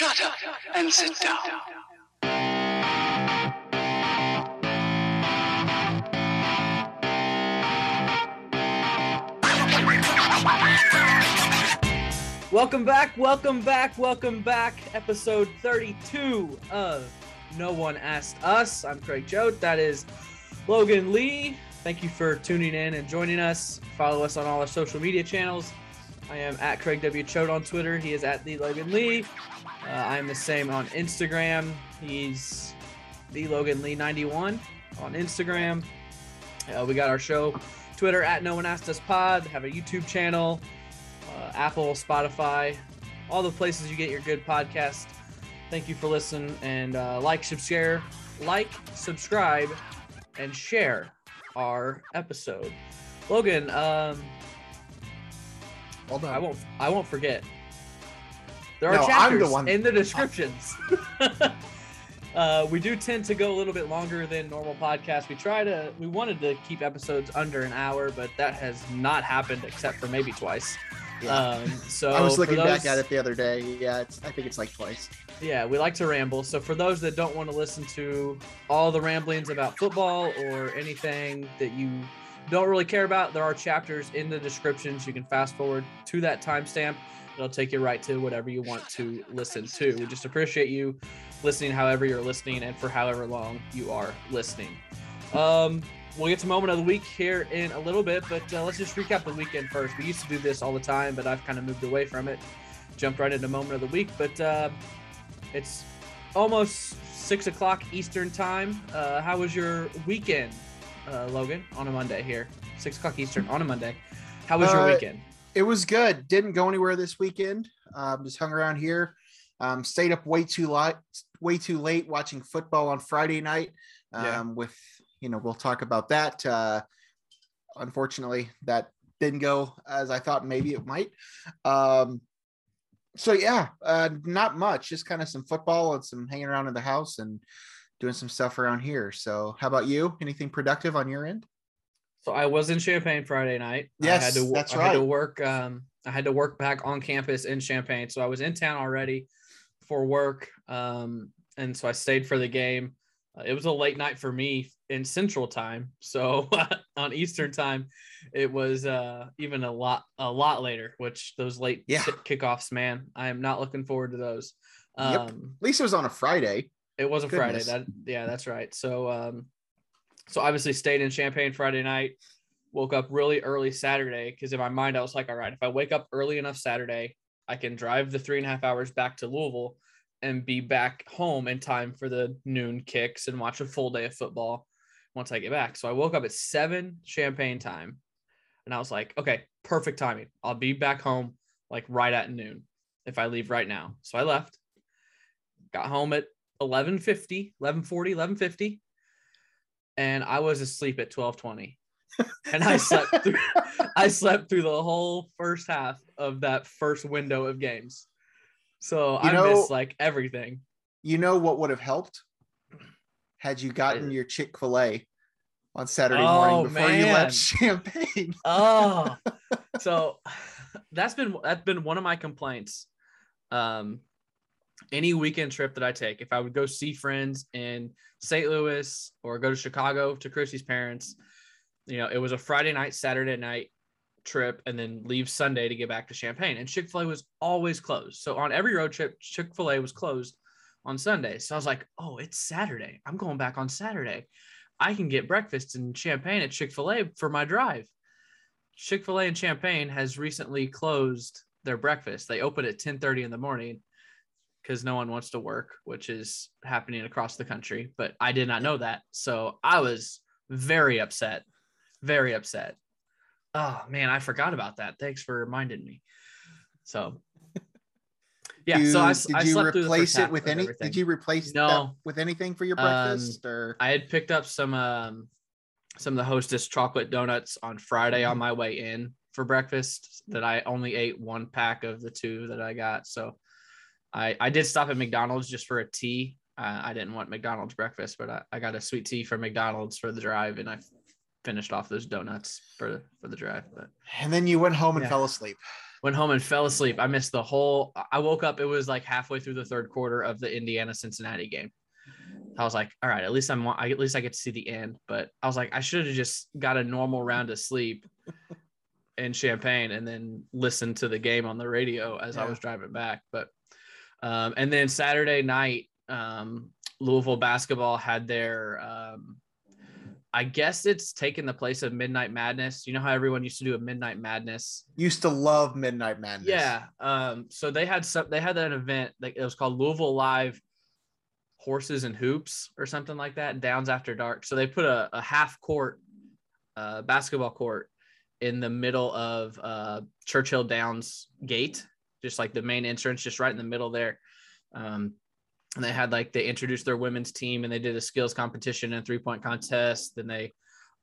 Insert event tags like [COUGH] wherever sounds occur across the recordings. Shut up and sit down. Welcome back. Episode 32 of No One Asked Us. I'm Craig Choate. That is Logan Lee. Thank you for tuning in and joining us. Follow us on all our social media channels. I am at Craig W Choate on Twitter. He is at the Logan Lee. I'm the same on Instagram. He's the Logan Lee 91 on Instagram. We got our show Twitter at No One Asked Us Pod. Have a YouTube channel. Apple, Spotify, all the places you get your good podcast. Thank you for listening, and like, subscribe, and share our episode. Logan, hold on. I won't forget. There are chapters in the descriptions. We do tend to go a little bit longer than normal podcasts. We wanted to keep episodes under an hour, but that has not happened except for maybe twice. Yeah. So I was looking back at it the other day. Yeah, I think it's like twice. Yeah, we like to ramble. So for those that don't want to listen to all the ramblings about football or anything that you don't really care about, there are chapters in the descriptions. You can fast forward to that timestamp. It'll take you right to whatever you want to listen to. We just appreciate you listening however you're listening and for however long you are listening. We'll get to moment of the week here in a little bit, but let's just recap the weekend first. We used to do this all the time, but I've kind of moved away from it, jumped right into moment of the week. But it's almost 6 o'clock Eastern time. How was your weekend, Logan, on a Monday here? 6 o'clock Eastern on a Monday. How was your weekend? It was good. Didn't go anywhere this weekend. Just hung around here. Stayed up way too late watching football on Friday night with – you know, we'll talk about that. Unfortunately, that didn't go as I thought maybe it might. Not much. Just kind of some football and some hanging around in the house and doing some stuff around here. So how about you? Anything productive on your end? So I was in Champaign Friday night. Yes, I had to work. I had to work back on campus in Champaign. So I was in town already for work. And so I stayed for the game. It was a late night for me in Central Time, so on Eastern Time, it was even a lot later. Which those late kickoffs, man, I am not looking forward to those. Yep. At least it was on a Friday. It was a Goodness. Friday. That's right. So, so obviously stayed in Champaign Friday night. Woke up really early Saturday because in my mind I was like, all right, if I wake up early enough Saturday, I can drive the 3.5 hours back to Louisville and be back home in time for the noon kicks and watch a full day of football once I get back. So I woke up at 7 Champaign time and I was like, okay, perfect timing. I'll be back home like right at noon if I leave right now. So I left, got home at 11:50, and I was asleep at 12:20. And I slept through, the whole first half of that first window of games. So I missed like everything. You know what would have helped? Had you gotten your Chick-fil-A on Saturday morning before you left Champaign. So that's been one of my complaints. Any weekend trip that I take, if I would go see friends in St. Louis or go to Chicago to Chrissy's parents, you know, it was a Friday night, Saturday night trip and then leave Sunday to get back to Champaign, and Chick-fil-A was always closed. So on every road trip, Chick-fil-A was closed on Sunday. So I was like, oh, it's Saturday. I'm going back on Saturday. I can get breakfast in Champaign at Chick-fil-A for my drive. Chick-fil-A in Champaign has recently closed their breakfast. They open at 10:30 in the morning because no one wants to work, which is happening across the country, but I did not know that. So I was very upset. Oh man, I forgot about that. Thanks for reminding me. So, yeah. Did you replace that with anything for your breakfast? Or I had picked up some of the Hostess chocolate donuts on Friday on my way in for breakfast. That I only ate one pack of the two that I got. So, I did stop at McDonald's just for a tea. I didn't want McDonald's breakfast, but I got a sweet tea from McDonald's for the drive, and I finished off those donuts for the drive. But and then you went home and fell asleep. went home and fell asleep. I missed the whole, I woke up, it was like halfway through the third quarter of the Indiana-Cincinnati game. I was like, all right, at least I get to see the end. But I was like, I should have just got a normal round of sleep in Champaign and then listened to the game on the radio as I was driving back. But and then Saturday night, Louisville basketball had their, I guess it's taken the place of Midnight Madness. You know how everyone used to do a Midnight Madness? Used to love Midnight Madness. Yeah. So they had an event that it was called Louisville Live Horses and Hoops or something like that, Downs After Dark. So they put a half court basketball court in the middle of Churchill Downs Gate, just like the main entrance, just right in the middle there. And they had like, they introduced their women's team and they did a skills competition and 3-point contest. Then they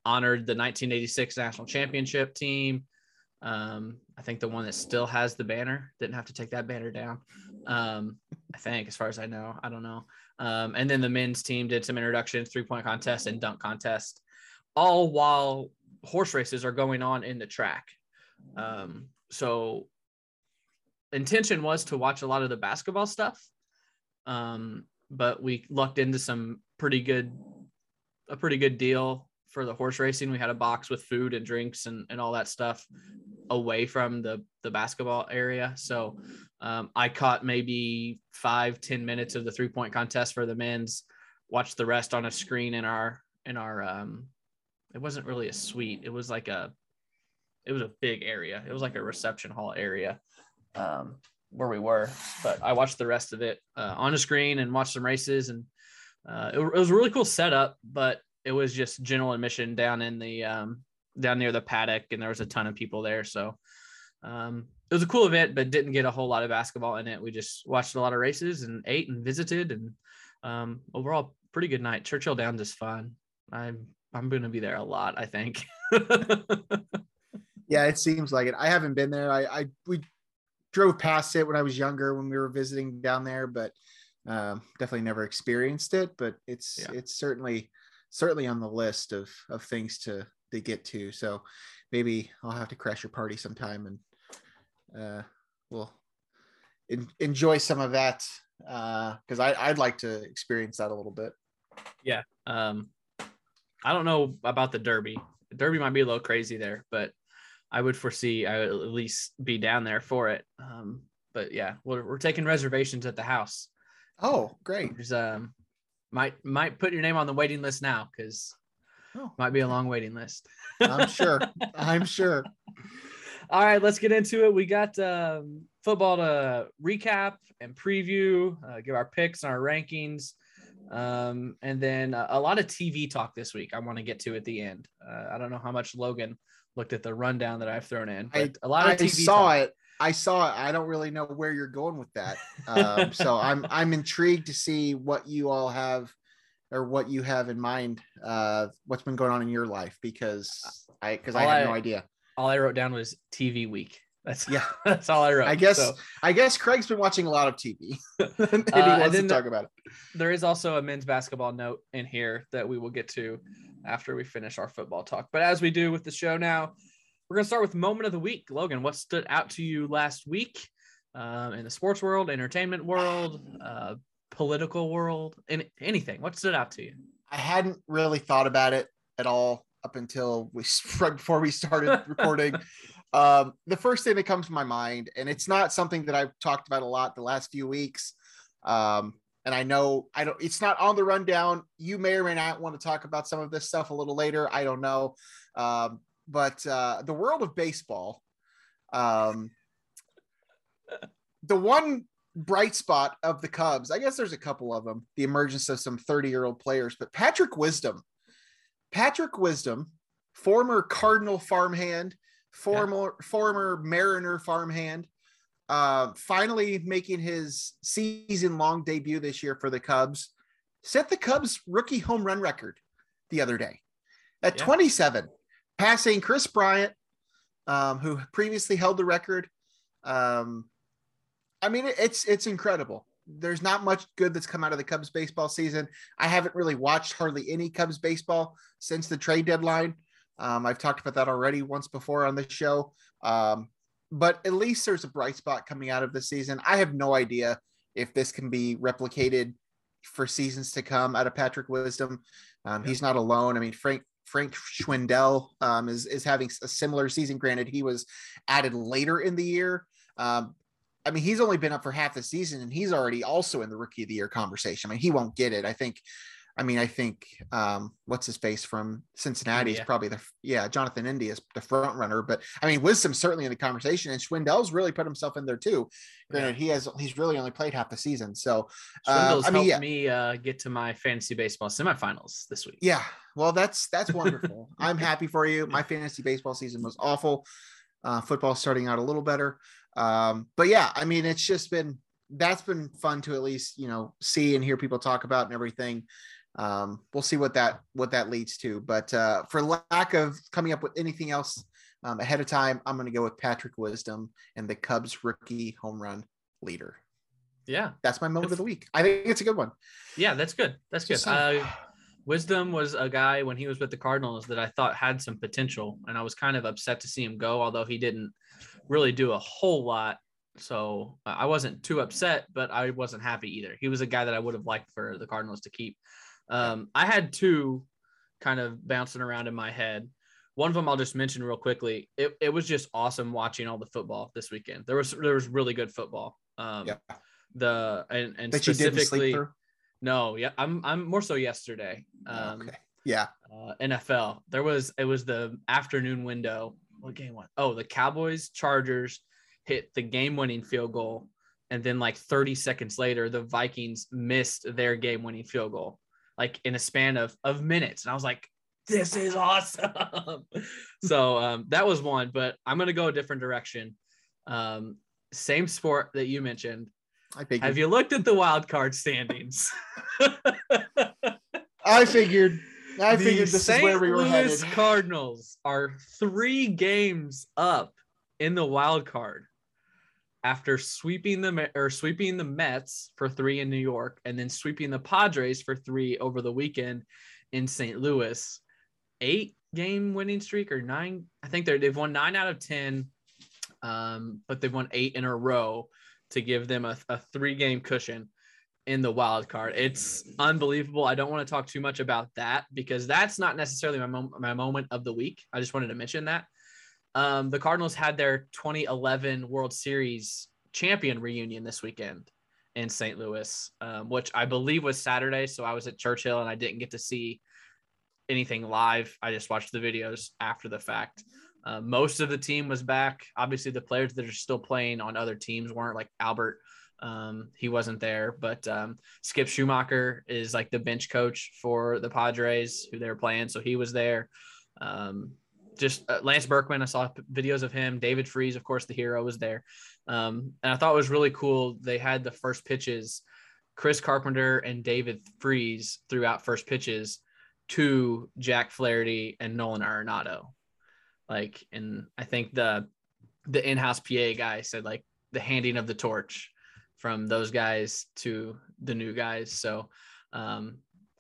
honored the 1986 national championship team. I think the one that still has the banner, didn't have to take that banner down. I think, as far as I know, I don't know. And then the men's team did some introductions, 3-point contest and dunk contest, all while horse races are going on in the track. So intention was to watch a lot of the basketball stuff. But we lucked into a pretty good deal for the horse racing. We had a box with food and drinks and all that stuff away from the basketball area. So, I caught maybe 5-10 minutes of the 3-point contest for the men's, watched the rest on a screen in our, it wasn't really a suite. It was like it was a big area. It was like a reception hall area. Where we were, but I watched the rest of it on a screen and watched some races, and it was a really cool setup, but it was just general admission down in the down near the paddock, and there was a ton of people there. So it was a cool event, but didn't get a whole lot of basketball in it. We just watched a lot of races and ate and visited, and overall pretty good night. Churchill Downs is fun. I'm gonna be there a lot, I think. Yeah, it seems like it. I haven't been there. We drove past it when I was younger when we were visiting down there, but definitely never experienced it. But it's certainly on the list of things to get to. So maybe I'll have to crash your party sometime and we'll enjoy some of that because I'd like to experience that a little bit. Yeah, I don't know about the Derby. The Derby might be a little crazy there, but I would foresee I would at least be down there for it. But yeah, we're taking reservations at the house. Oh, great. There's, might put your name on the waiting list now because might be a long waiting list. I'm sure. All right, let's get into it. We got football to recap and preview, give our picks and our rankings. And then a lot of TV talk this week I want to get to at the end. I don't know how much Logan looked at the rundown that I've thrown in, but a lot of TV I saw it. I don't really know where you're going with that. So I'm intrigued to see what you all have or what you have in mind, what's been going on in your life, because I have no idea. All I wrote down was TV week. That's all I wrote. I guess Craig's been watching a lot of TV. And he wants to talk about it. There is also a men's basketball note in here that we will get to after we finish our football talk. But as we do with the show now, we're going to start with moment of the week. Logan, what stood out to you last week in the sports world, entertainment world, political world, and anything? What stood out to you? I hadn't really thought about it at all up until right before we started recording. The first thing that comes to my mind, and it's not something that I've talked about a lot the last few weeks, and I know it's not on the rundown. You may or may not want to talk about some of this stuff a little later. I don't know. But the world of baseball, the one bright spot of the Cubs, I guess there's a couple of them, the emergence of some 30-year-old players, but Patrick Wisdom, former Cardinal farmhand, former Mariner farmhand, finally making his season-long debut this year for the Cubs, set the Cubs rookie home run record the other day at 27, passing Chris Bryant, who previously held the record. I mean, it's incredible. There's not much good that's come out of the Cubs baseball season. I haven't really watched hardly any Cubs baseball since the trade deadline. I've talked about that already once before on this show. but at least there's a bright spot coming out of this season. I have no idea if this can be replicated for seasons to come out of Patrick Wisdom. He's not alone. I mean, Frank Schwindel is having a similar season. Granted, he was added later in the year. I mean, he's only been up for half the season and he's already also in the rookie of the year conversation. I mean, he won't get it. I think what's his face from Cincinnati is probably Jonathan India is the front runner, but I mean, Wisdom's certainly in the conversation and Schwindel's really put himself in there too. Granted, he's really only played half the season. So Schwindel's helped me get to my fantasy baseball semifinals this week. Yeah. Well, that's wonderful. I'm happy for you. My fantasy baseball season was awful. Football starting out a little better. But yeah, I mean, it's just been, that's been fun to at least, you know, see and hear people talk about and everything. We'll see what that leads to, but for lack of coming up with anything else ahead of time, I'm going to go with Patrick Wisdom and the Cubs rookie home run leader. Yeah, that's my moment of the week. I think it's a good one. Yeah, that's good. That's good. Wisdom was a guy when he was with the Cardinals that I thought had some potential, and I was kind of upset to see him go, although he didn't really do a whole lot. So I wasn't too upset, but I wasn't happy either. He was a guy that I would have liked for the Cardinals to keep. I had two kind of bouncing around in my head. One of them I'll just mention real quickly. It was just awesome watching all the football this weekend. There was really good football. And specifically, no, yeah, I'm more so yesterday. Okay. Yeah. NFL. It was the afternoon window. What game was? Oh, the Cowboys Chargers hit the game-winning field goal, and then like 30 seconds later, the Vikings missed their game-winning field goal, like in a span of minutes. And I was like, this is awesome. So that was one, but I'm going to go a different direction. Same sport that you mentioned. Have you looked at the wild card standings? I figured this is where we were headed. The St. Louis Cardinals are 3 games up in the wild card after sweeping the Mets for 3 in New York and then sweeping the Padres for 3 over the weekend in St. Louis. 8-game winning streak or 9. I think they've won 9 out of 10, but they've won 8 in a row to give them a 3-game cushion in the wild card. It's unbelievable. I don't want to talk too much about that because that's not necessarily my moment of the week. I just wanted to mention that. The Cardinals had their 2011 World Series champion reunion this weekend in St. Louis, which I believe was Saturday. So I was at Churchill and I didn't get to see anything live. I just watched the videos after the fact. Most of the team was back. Obviously, the players that are still playing on other teams weren't, like Albert. He wasn't there, but Skip Schumacher is like the bench coach for the Padres who they were playing. So he was there. Lance Berkman, I saw videos of him. David Freese, of course, the hero, was there. And I thought it was really cool. They had the first pitches, Chris Carpenter and David Freese threw out first pitches to Jack Flaherty and Nolan Arenado. Like, and I think the in-house PA guy said like the handing of the torch from those guys to the new guys. So I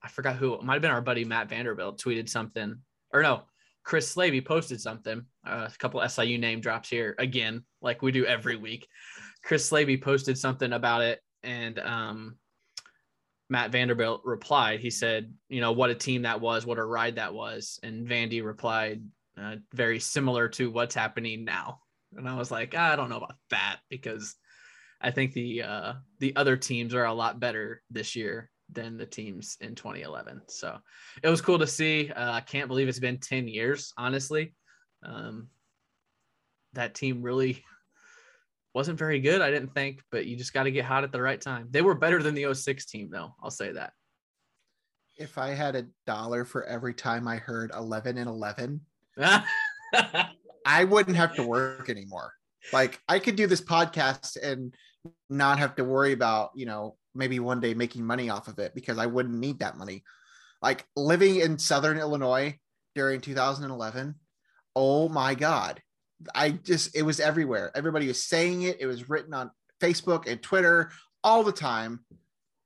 forgot who, might've been our buddy, Matt Vanderbilt tweeted something or no, Chris Slavey posted something, a couple SIU name drops here again, like we do every week. Chris Slavey posted something about it. And Matt Vanderbilt replied, he said, you know, what a team that was, what a ride that was. And Vandy replied very similar to what's happening now. And I was like, I don't know about that because I think the other teams are a lot better this year than the teams in 2011. So it was cool to see. I can't believe it's been 10 years, honestly. That team really wasn't very good, I didn't think, but you just got to get hot at the right time. They were better than the 06 team, though. I'll say that. If I had $1 for every time I heard 11 and 11, I wouldn't have to work anymore. Like I could do this podcast and not have to worry about, you know, maybe one day making money off of it because I wouldn't need that money. Like living in Southern Illinois during 2011. Oh my God. It was everywhere. Everybody was saying it. It was written on Facebook and Twitter all the time.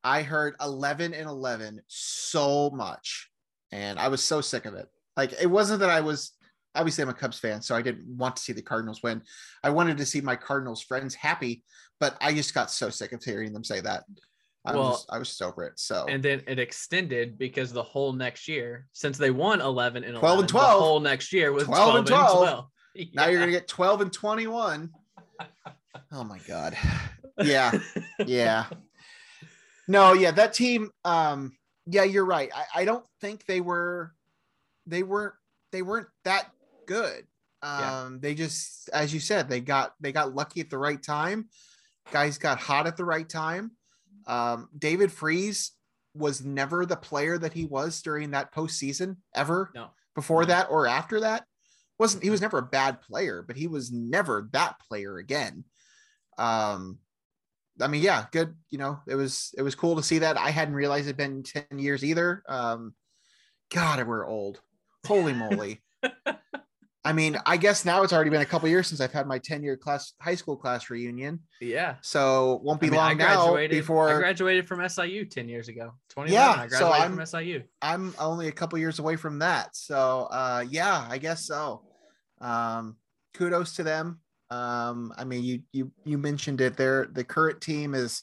I heard 11 and 11 so much and I was so sick of it. Like it wasn't that I was obviously I'm a Cubs fan, so I didn't want to see the Cardinals win. I wanted to see my Cardinals friends happy, but I just got so sick of hearing them say that. I was just over it. So, and then it extended because the whole next year, since they won 11 and 12 11, and 12, the whole next year was 12 and 12. Yeah. Now you're going to get 12 and 21. Oh my God. Yeah. Yeah. No. Yeah. That team. Yeah, you're right. I don't think they weren't that good. They just, as you said, they got lucky at the right time. Guys got hot at the right time. David Freese was never the player that he was during that postseason ever. No. Before that or after that, he was never a bad player, but he was never that player again. I mean, yeah, good. You know, it was cool to see that. I hadn't realized it'd been 10 years either. God, we're old. Holy moly. I mean, I guess now it's already been a couple years since I've had my 10-year high school class reunion. Yeah. So won't be long now before I graduated from SIU 10 years ago. 21. Yeah, I graduated from SIU. I'm only a couple years away from that. So yeah, I guess so. Kudos to them. I mean, you mentioned it there. The current team is,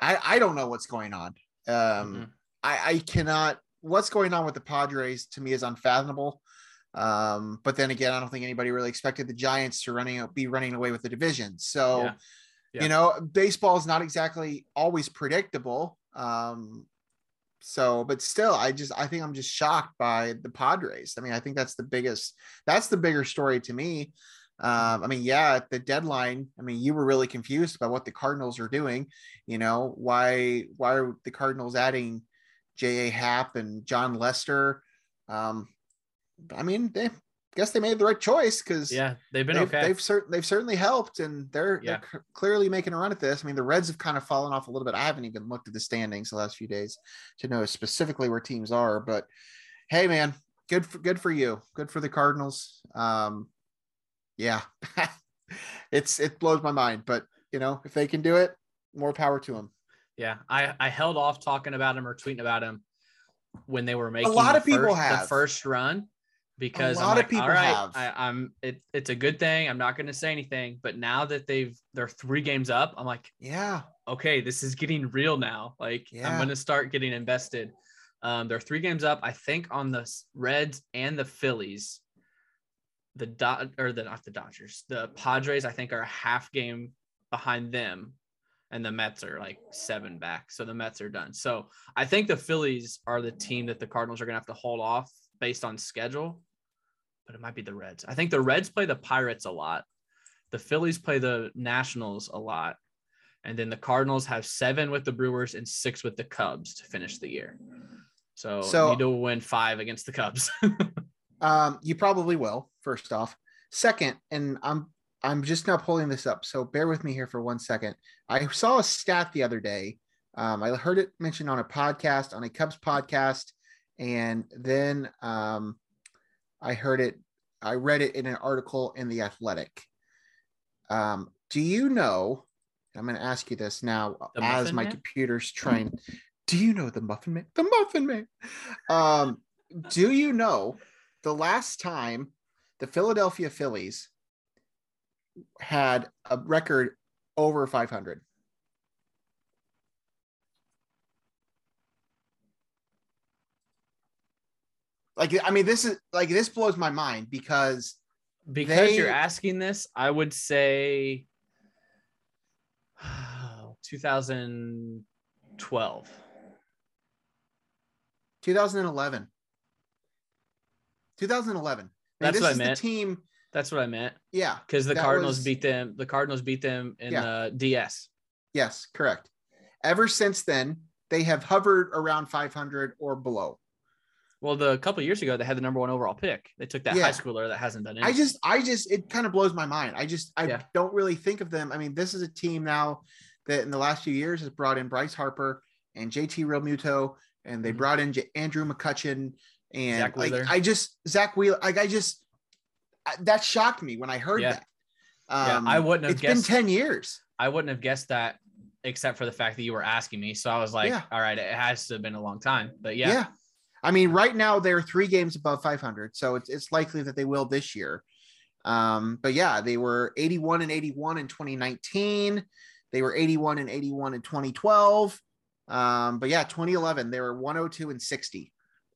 I don't know what's going on. I cannot, what's going on with the Padres to me is unfathomable. But then again, I don't think anybody really expected the Giants to be running away with the division. So, you know, baseball is not exactly always predictable. So, but still, I think I'm just shocked by the Padres. I mean, I think that's the bigger story to me. I mean, yeah, at the deadline, I mean, you were really confused about what the Cardinals are doing, you know, why are the Cardinals adding J.A. Happ and John Lester? I mean, they guess they made the right choice because they've been okay. They've certainly helped, and they're clearly making a run at this. I mean, the Reds have kind of fallen off a little bit. I haven't even looked at the standings the last few days to know specifically where teams are, but hey, man, good for you. Good for the Cardinals. Yeah, it blows my mind, but you know, if they can do it, more power to them. Yeah. I held off talking about him or tweeting about him when they were making the first run, because it's a good thing. I'm not going to say anything, but now that they're 3 games up, I'm like, yeah, okay, this is getting real now. Like I'm going to start getting invested. They're 3 games up, I think, on the Reds and the Phillies. The Padres, I think, are a half game behind them, and the Mets are like 7 back. So the Mets are done. So I think the Phillies are the team that the Cardinals are going to have to hold off based on schedule, but it might be the Reds. I think the Reds play the Pirates a lot. The Phillies play the Nationals a lot. And then the Cardinals have 7 with the Brewers and 6 with the Cubs to finish the year. So you need to win 5 against the Cubs. You probably will, first off. Second, and I'm just now pulling this up, so bear with me here for 1 second. I saw a stat the other day. I heard it mentioned on a podcast, on a Cubs podcast, and then I read it in an article in The Athletic. Do you know, I'm going to ask you this now as my computer's trying, do you know the Muffin Man? The Muffin Man! Do you know the last time the Philadelphia Phillies had a record over 500? Like, I mean, this is like, this blows my mind because you're asking this, I would say 2012, 2011. 2011. I mean, that's what I meant. That's what I meant. Yeah. Because the Cardinals beat them in the DS. Yes, correct. Ever since then, they have hovered around 500 or below. Well, a couple of years ago, they had the #1 overall pick. They took that high schooler that hasn't done anything. I just, it kind of blows my mind. I don't really think of them. I mean, this is a team now that in the last few years has brought in Bryce Harper and JT Realmuto, and they brought in Andrew McCutchen. And Zach Wheeler. Zach Wheeler, that shocked me when I heard that. I wouldn't have guessed. It's been 10 years. I wouldn't have guessed that, except for the fact that you were asking me. So I was like, all right, it has to have been a long time, but yeah. I mean, right now they're 3 games above 500, so it's likely that they will this year. But yeah, they were 81-81 in 2019. They were 81-81 in 2012. But yeah, 2011, they were 102-60,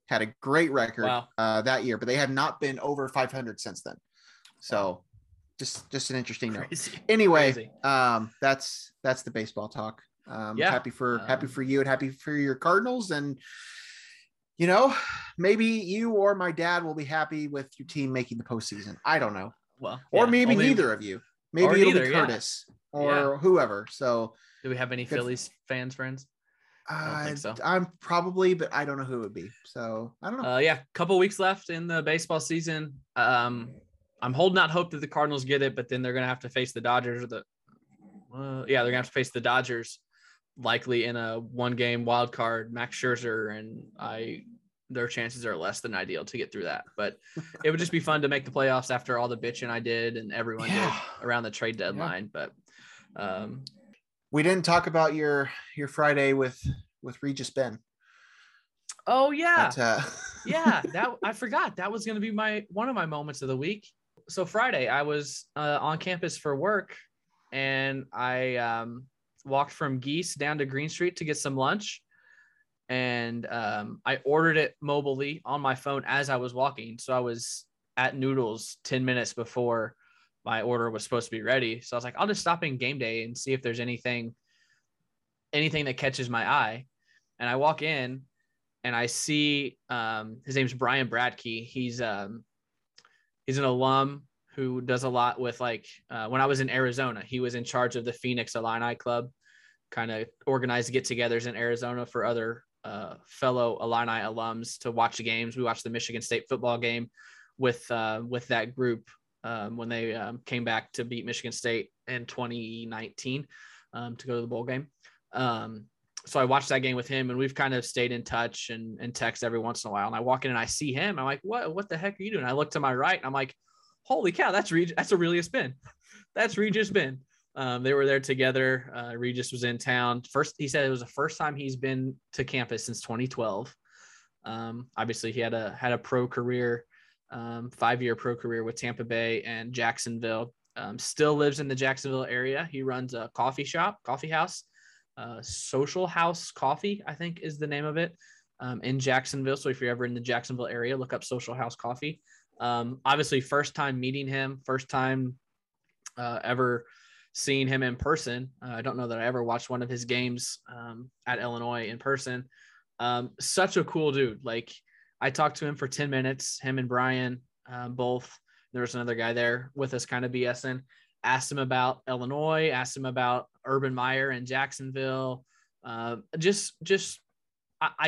had a great record that year, but they have not been over 500 since then. So just an interesting note. Anyway, that's the baseball talk. Happy for you and happy for your Cardinals. And, you know, maybe you or my dad will be happy with your team making the postseason. I don't know. Well, or maybe neither of you. Maybe it'll be Curtis or whoever. So do we have any Phillies fans, friends? I don't think so. I'm probably, but I don't know who it would be. So I don't know. Couple weeks left in the baseball season. I'm holding out hope that the Cardinals get it, but then they're going to have to face the Dodgers. They're going to have to face the Dodgers likely in a 1-game wild card. Max Scherzer and their chances are less than ideal to get through that. But it would just be fun to make the playoffs after all the bitching I did and everyone did around the trade deadline. Yeah. But we didn't talk about your Friday with Regis Ben. Oh yeah. That I forgot. That was going to be one of my moments of the week. So Friday I was on campus for work and I walked from Geese down to Green Street to get some lunch. And I ordered it mobily on my phone as I was walking. So I was at Noodles 10 minutes before my order was supposed to be ready. So I was like, I'll just stop in game day and see if there's anything that catches my eye. And I walk in and I see his name's Brian Bradkey. He's an alum who does a lot with when I was in Arizona, he was in charge of the Phoenix Illini Club, kind of organized get-togethers in Arizona for other fellow Illini alums to watch the games. We watched the Michigan State football game with that group when they came back to beat Michigan State in 2019 to go to the bowl game. So I watched that game with him, and we've kind of stayed in touch and text every once in a while. And I walk in and I see him. I'm like, what the heck are you doing? I look to my right and I'm like, holy cow, that's Aurelius Ben. That's Regis Ben. They were there together. Regis was in town. First, he said it was the first time he's been to campus since 2012. Obviously, he had a pro career, 5-year pro career with Tampa Bay and Jacksonville. Still lives in the Jacksonville area. He runs a coffee house, Social House Coffee, I think is the name of it, in Jacksonville. So if you're ever in the Jacksonville area, look up Social House Coffee. Obviously, first time meeting him, first time ever seeing him in person. I don't know that I ever watched one of his games at Illinois in person. Such a cool dude. Like, I talked to him for 10 minutes, him and Brian both. There was another guy there with us kind of BSing. Asked him about Illinois, asked him about Urban Meyer in Jacksonville. I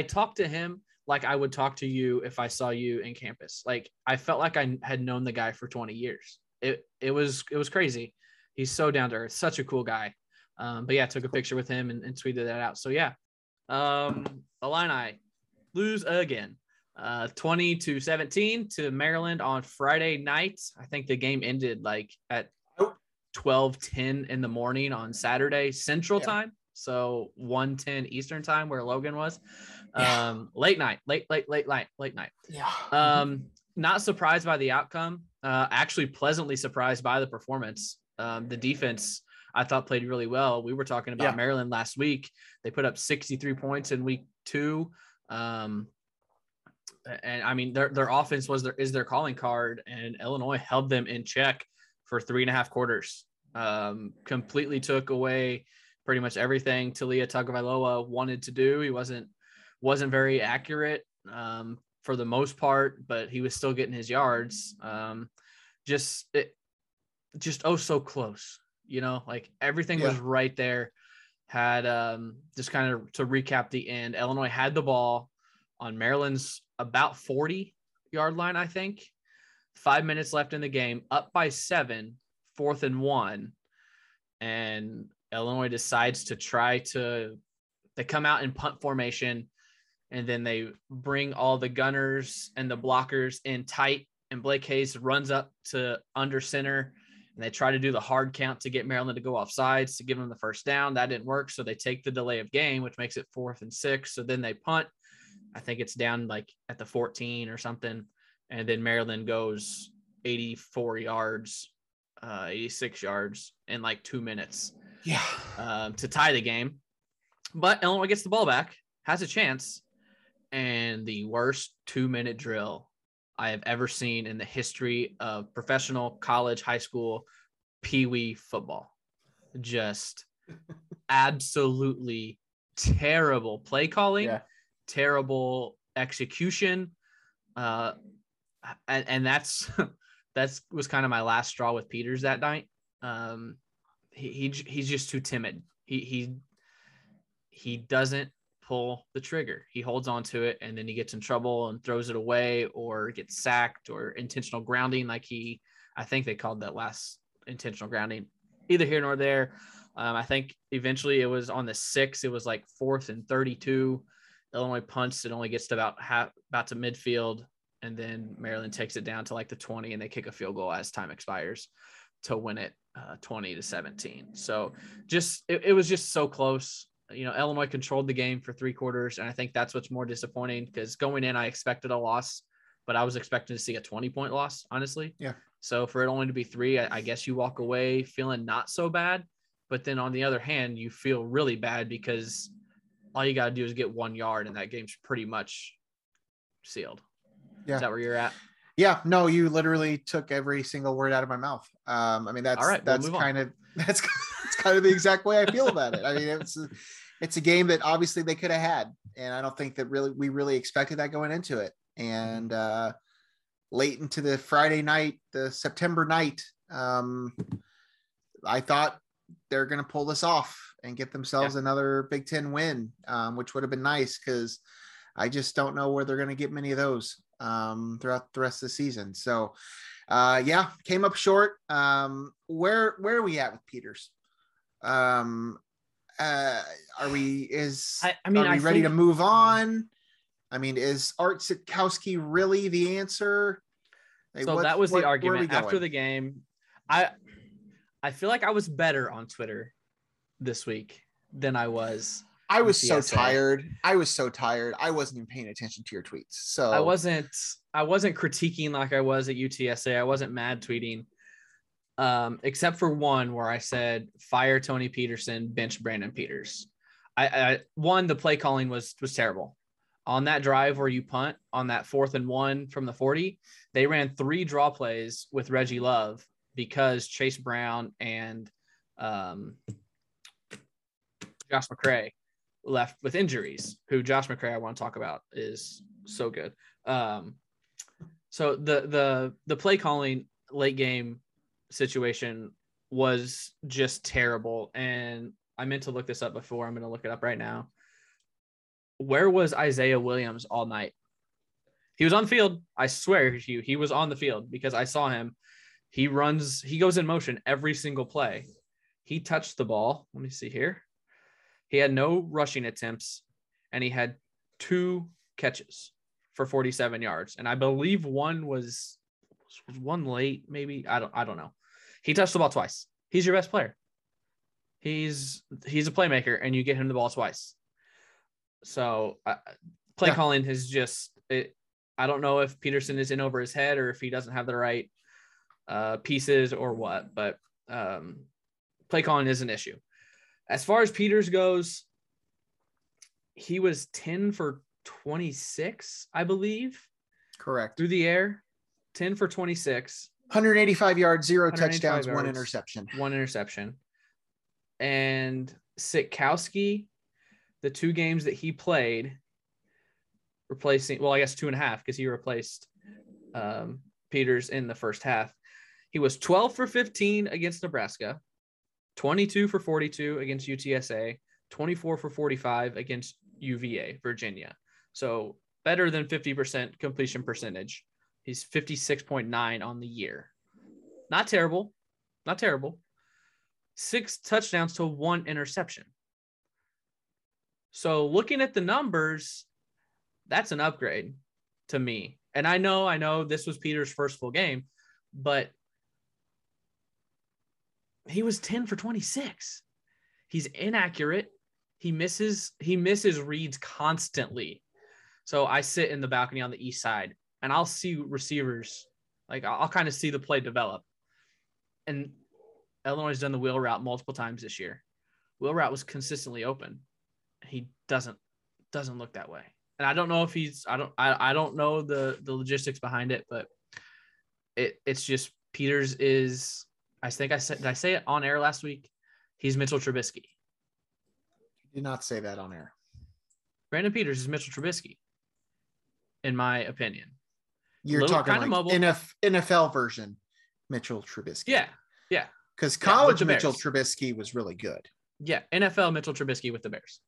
talked to him like I would talk to you if I saw you in campus. Like, I felt like I had known the guy for 20 years. It was crazy. He's so down to earth, such a cool guy. I took a picture with him and tweeted that out. So yeah, Illini lose again, 20-17 to Maryland on Friday night. I think the game ended like at 12:10 in the morning on Saturday Central Time. So 1:10 Eastern Time where Logan was. Late night. Yeah. Not surprised by the outcome. Actually pleasantly surprised by the performance. The defense, I thought, played really well. We were talking about Maryland last week. They put up 63 points in week 2. And I mean, their offense is their calling card, and Illinois held them in check for 3.5 quarters. Completely took away pretty much everything Talia Tagavailoa wanted to do. He wasn't very accurate for the most part, but he was still getting his yards. So close, you know, like everything was right there. Had just kind of to recap the end, Illinois had the ball on Maryland's about 40-yard line, I think. 5 minutes left in the game, up by 7, 4th and 1. And Illinois decides to they come out in punt formation, and then they bring all the gunners and the blockers in tight, and Blake Hayes runs up to under center. And they try to do the hard count to get Maryland to go off sides to give them the first down. That didn't work. So they take the delay of game, which makes it 4th and 6. So then they punt. I think it's down like at the 14 or something. And then Maryland goes 84 yards, 86 yards in like 2 minutes. Yeah. To tie the game. But Illinois gets the ball back, has a chance, and the worst 2-minute drill I have ever seen in the history of professional, college, high school, peewee football. Just absolutely terrible play calling, terrible execution. And that's was kind of my last straw with Peters that night. He's just too timid. He doesn't pull the trigger. He holds on to it, and then he gets in trouble and throws it away or gets sacked or intentional grounding. I think they called that last intentional grounding. Either here nor there. I think eventually it was on the 6. It was like 4th and 32. Illinois punts. It only gets to about to midfield. And then Maryland takes it down to like the 20, and they kick a field goal as time expires to win it 20-17. So just, it was just so close. You know, Illinois controlled the game for three quarters. And I think that's what's more disappointing, because going in, I expected a loss, but I was expecting to see a 20-point loss, honestly. Yeah. So for it only to be 3, I guess you walk away feeling not so bad. But then on the other hand, you feel really bad because all you got to do is get 1 yard and that game's pretty much sealed. Yeah. Is that where you're at? Yeah. No, you literally took every single word out of my mouth. I mean, that's all right, that's kind of the exact way I feel about it. I mean, it's a game that obviously they could have had, and I don't think that we really expected that going into it. And late into the Friday night, the September night, I thought they're going to pull this off and get themselves another Big Ten win, which would have been nice, because I just don't know where they're going to get many of those throughout the rest of the season. So came up short. Where are we at with Peters? Are we ready to move on? I mean, is Art Sitkowski really the answer? Like, so that was the argument after the game. I feel like I was better on Twitter this week than I was. I was so tired. I wasn't even paying attention to your tweets. So I wasn't critiquing like I was at UTSA. I wasn't mad tweeting, except for one where I said, fire Tony Peterson, bench Brandon Peters. I the play calling was terrible. On that drive where you punt on that 4th and 1 from the 40, they ran 3 draw plays with Reggie Love because Chase Brown and Josh McCray left with injuries, who Josh McCray I want to talk about is so good. So the play calling late game situation was just terrible. And I meant to look this up before. I'm going to look it up right now. Where was Isaiah Williams all night? He was on the field. I swear to you, he was on the field because I saw him. He goes in motion every single play. He touched the ball. Let me see here. He had no rushing attempts, and he had 2 catches for 47 yards. And I believe one was one late, maybe. I don't know. He touched the ball twice. He's your best player. He's a playmaker, and you get him the ball twice. So calling is just it. I don't know if Peterson is in over his head or if he doesn't have the right pieces or what, but play calling is an issue. As far as Peters goes, he was 10 for 26, I believe. Correct. Through the air, 10 for 26. 185 yards, 0 touchdowns, 1 interception. And Sitkowski, the 2 games that he played, replacing, well, I guess 2.5, because he replaced Peters in the first half. He was 12 for 15 against Nebraska, 22 for 42 against UTSA, 24 for 45 against UVA, Virginia. So better than 50% completion percentage. He's 56.9 on the year. Not terrible. 6 touchdowns to 1 interception. So looking at the numbers, that's an upgrade to me. And I know this was Peter's first full game, but he was 10 for 26. He's inaccurate. He misses reads constantly. So I sit in the balcony on the east side and I'll see receivers. Like I'll kind of see the play develop. And Illinois has done the wheel route multiple times this year. Wheel route was consistently open. He doesn't look that way. And I don't know if he's, I don't know the logistics behind it, but it's just Peters is, I think I said, did I say it on air last week? He's Mitchell Trubisky. You did not say that on air. Brandon Peters is Mitchell Trubisky, in my opinion. You're talking kind like NFL version Mitchell Trubisky. Yeah. Because college Mitchell Trubisky was really good. Yeah, NFL Mitchell Trubisky with the Bears.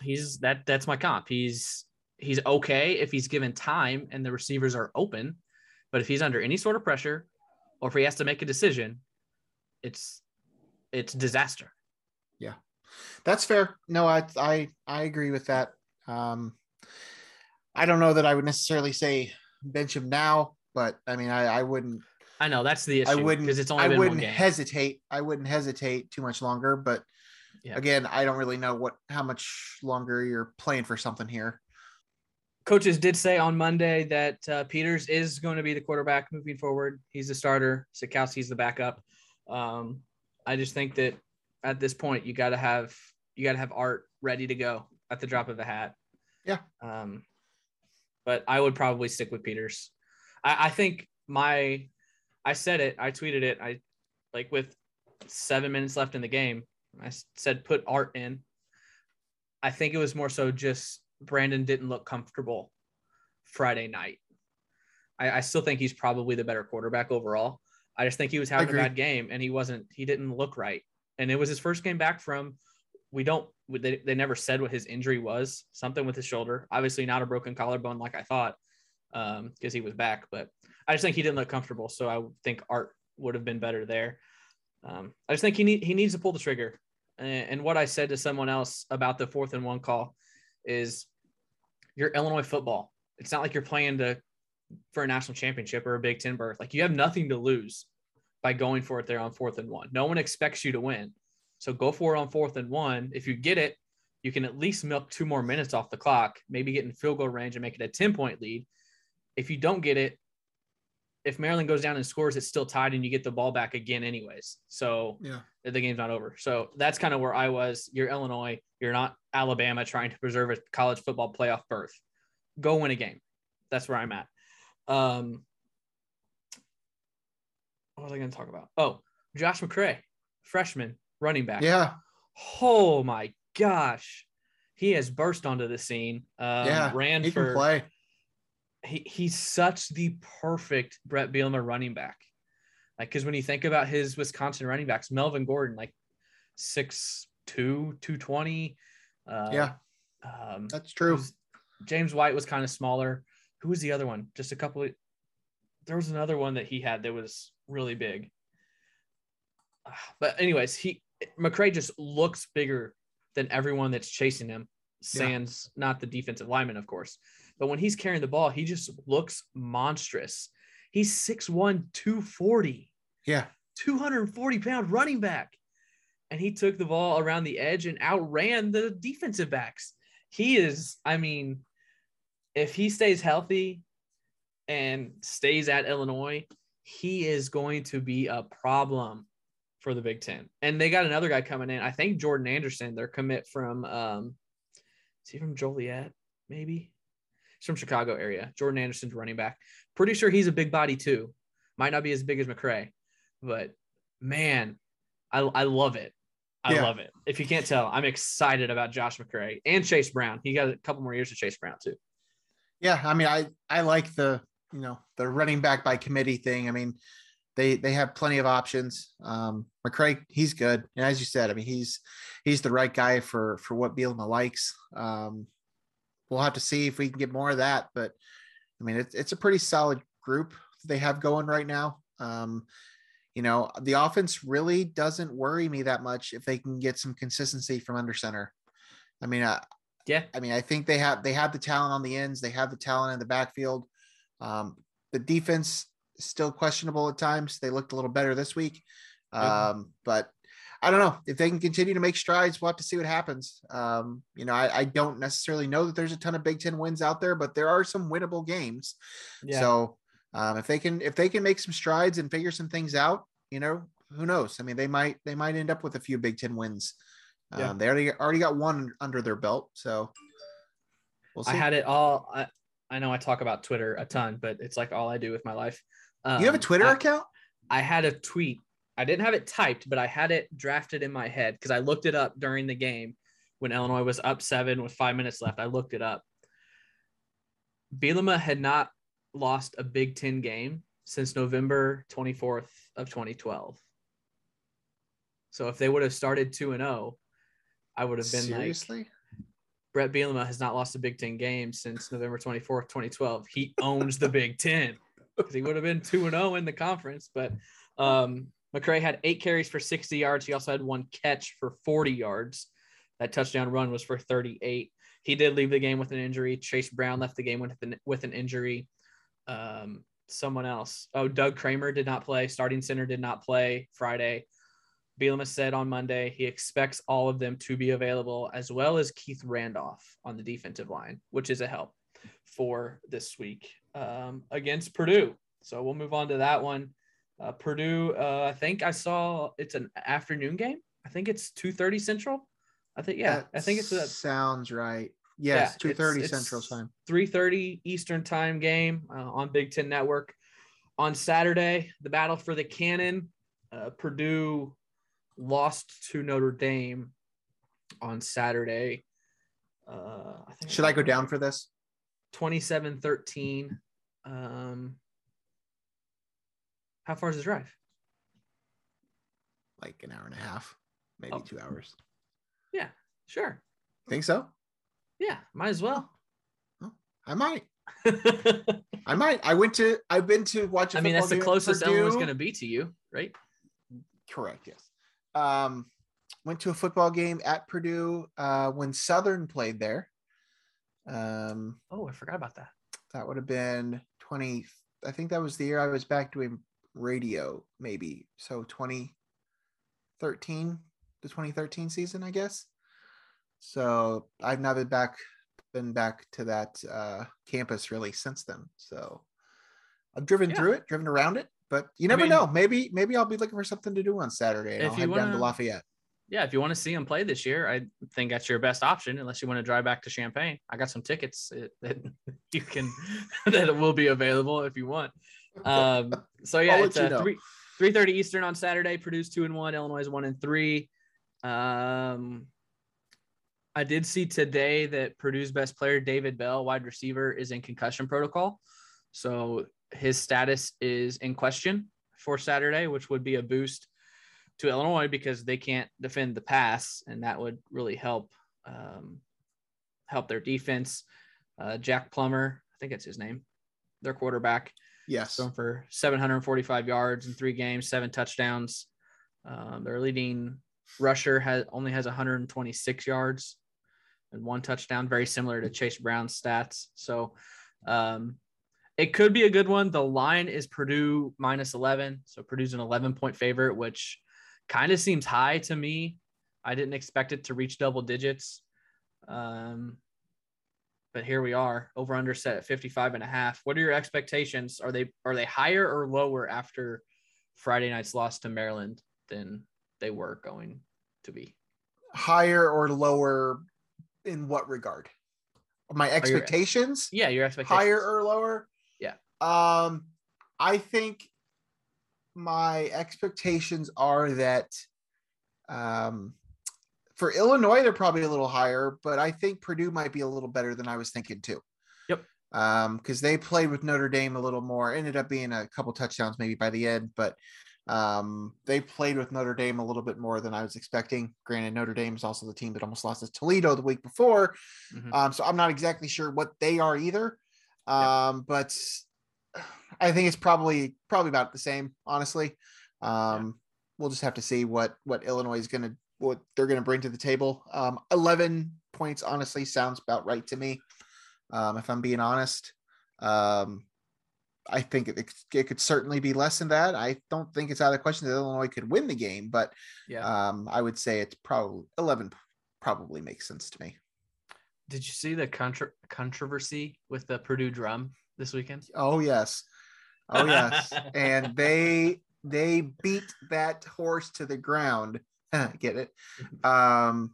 He's that's my comp. He's okay if he's given time and the receivers are open, but if he's under any sort of pressure or if he has to make a decision, it's disaster. Yeah, that's fair. No, I agree with that. I don't know that I would necessarily say bench him now, but I mean, I wouldn't. I know that's the issue. I wouldn't hesitate too much longer, but yeah. Again, I don't really know how much longer you're playing for something here. Coaches did say on Monday that Peters is going to be the quarterback moving forward. He's the starter. Sitkowski's the backup. I just think that at this point, you got to have Art ready to go at the drop of a hat. Yeah. But I would probably stick with Peters. I think I said it, I tweeted it. I like with 7 minutes left in the game, I said, put Art in. I think it was more so just Brandon didn't look comfortable Friday night. I still think he's probably the better quarterback overall. I just think he was having a bad game and he didn't look right. And it was his first game back from, they never said what his injury was, something with his shoulder, obviously not a broken collarbone like I thought, because he was back, but I just think he didn't look comfortable. So I think Art would have been better there. I just think he needs to pull the trigger. And what I said to someone else about the 4th and 1 call is you're Illinois football. It's not like you're playing for a national championship or a Big Ten berth. Like you have nothing to lose by going for it there on 4th and 1. No one expects you to win. So go for it on 4th and 1. If you get it, you can at least milk 2 more minutes off the clock, maybe get in field goal range and make it a 10-point lead. If you don't get it, if Maryland goes down and scores, it's still tied and you get the ball back again anyways. So yeah, the game's not over. So that's kind of where I was. You're Illinois. You're not Alabama trying to preserve a college football playoff berth. Go win a game. That's where I'm at. What was I going to talk about? Oh, Josh McCray, freshman running back. Yeah. Oh my gosh. He has burst onto the scene. He can play. He's such the perfect Brett Bielema running back. Like, because when you think about his Wisconsin running backs, Melvin Gordon, like 6'2", 220. That's true. James White was kind of smaller. Who was the other one? Just a couple of – there was another one that he had that was really big. But anyways, McCray just looks bigger than everyone that's chasing him. Sans not the defensive lineman, of course. But when he's carrying the ball, he just looks monstrous. He's 6'1", 240. Yeah. 240-pound running back. And he took the ball around the edge and outran the defensive backs. He is, I mean, if he stays healthy and stays at Illinois, he is going to be a problem for the Big Ten. And they got another guy coming in. I think Jordan Anderson, their commit from is he from Joliet maybe? He's from Chicago area. Jordan Anderson's running back. Pretty sure he's a big body too. Might not be as big as McCray, but man, I love it. Love it. If you can't tell, I'm excited about Josh McCray and Chase Brown. He got a couple more years of Chase Brown too. Yeah, I mean, I like the, you know, the running back by committee thing. I mean, they have plenty of options. McCray, he's good. And as you said, I mean, he's the right guy for what Bielema likes. We'll have to see if we can get more of that, but I mean, it's a pretty solid group they have going right now. You know, the offense really doesn't worry me that much if they can get some consistency from under center. I mean, I think they have the talent on the ends. They have the talent in the backfield. The defense is still questionable at times. They looked a little better this week. But I don't know if they can continue to make strides. We'll have to see what happens. You know, I don't necessarily know that there's a ton of Big Ten wins out there, but there are some winnable games. Yeah. So if they can make some strides and figure some things out, you know, who knows? I mean, they might end up with a few Big Ten wins. Yeah. They already got one under their belt. So we'll see. I had it all. I know I talk about Twitter a ton, but it's like all I do with my life. You have a Twitter account? I had a tweet. I didn't have it typed, but I had it drafted in my head because I looked it up during the game when Illinois was up 7 with 5 minutes left. I looked it up. Bielema had not lost a Big Ten game since November 24th of 2012. So if they would have started 2-0, I would have been seriously? Like, Brett Bielema has not lost a Big Ten game since November 24th, 2012. He owns the Big Ten because he would have been 2-0 in the conference. But McCray had 8 carries for 60 yards. He also had 1 catch for 40 yards. That touchdown run was for 38. He did leave the game with an injury. Chase Brown left the game with an injury. Someone else. Oh, Doug Kramer did not play. Starting center did not play Friday. Bielema said on Monday he expects all of them to be available, as well as Keith Randolph on the defensive line, which is a help for this week against Purdue. So we'll move on to that one. Purdue, I think I saw it's an afternoon game. I think it's 2:30 Central. I think, yeah, that I think it's – sounds right. Yes, yeah, 2:30 Central time. 3:30 Eastern time game on Big Ten Network. On Saturday, the battle for the cannon, Purdue – lost to Notre Dame on Saturday. I think should I go down for this? 27-13. How far is the drive? Like an hour and a half, maybe 2 hours. Yeah, sure. Think so? Yeah, might as well. Oh, I might. I might. I've been to watch a football game. I mean, that's the closest Illinois is going to be to you, right? Correct, yes. Went to a football game at Purdue when Southern played there. I forgot about that. That would have been 20. I think that was the year I was back doing radio, maybe. So 2013, the 2013 season, I guess. So I've not been back to that campus really since then. So I've driven around it. But you never know. Maybe I'll be looking for something to do on Saturday and I'll head down to Lafayette. Yeah, if you want to see them play this year, I think that's your best option unless you want to drive back to Champaign. I got some tickets that you can that will be available if you want. So yeah, it's 3:30 Eastern on Saturday. Purdue's 2-1, Illinois is 1-3. I did see today that Purdue's best player, David Bell, wide receiver, is in concussion protocol. So his status is in question for Saturday, which would be a boost to Illinois because they can't defend the pass, and that would really help help their defense. Jack Plummer, I think that's his name, their quarterback. Yes. So for 745 yards in 3 games, 7 touchdowns. Their leading rusher only has 126 yards and 1 touchdown, very similar to Chase Brown's stats. So it could be a good one. The line is Purdue -11. So Purdue's an 11-point favorite, which kind of seems high to me. I didn't expect it to reach double digits. But here we are, over under set at 55.5. What are your expectations? Are they higher or lower after Friday night's loss to Maryland than they were going to be? Higher or lower in what regard? My expectations? Your expectations. Higher or lower? Yeah. I think my expectations are that for Illinois, they're probably a little higher, but I think Purdue might be a little better than I was thinking too. Yep. Because they played with Notre Dame a little more, ended up being a couple touchdowns maybe by the end, but they played with Notre Dame a little bit more than I was expecting. Granted, Notre Dame is also the team that almost lost to Toledo the week before. Mm-hmm. So I'm not exactly sure what they are either. But I think it's probably about the same, honestly. We'll just have to see what Illinois is what they're going to bring to the table. 11 points, honestly, sounds about right to me. If I'm being honest, I think it could certainly be less than that. I don't think it's out of the question that Illinois could win the game, but I would say it's probably 11 probably makes sense to me. Did you see the controversy with the Purdue drum this weekend? Oh, yes. Oh, yes. And they beat that horse to the ground. Get it? On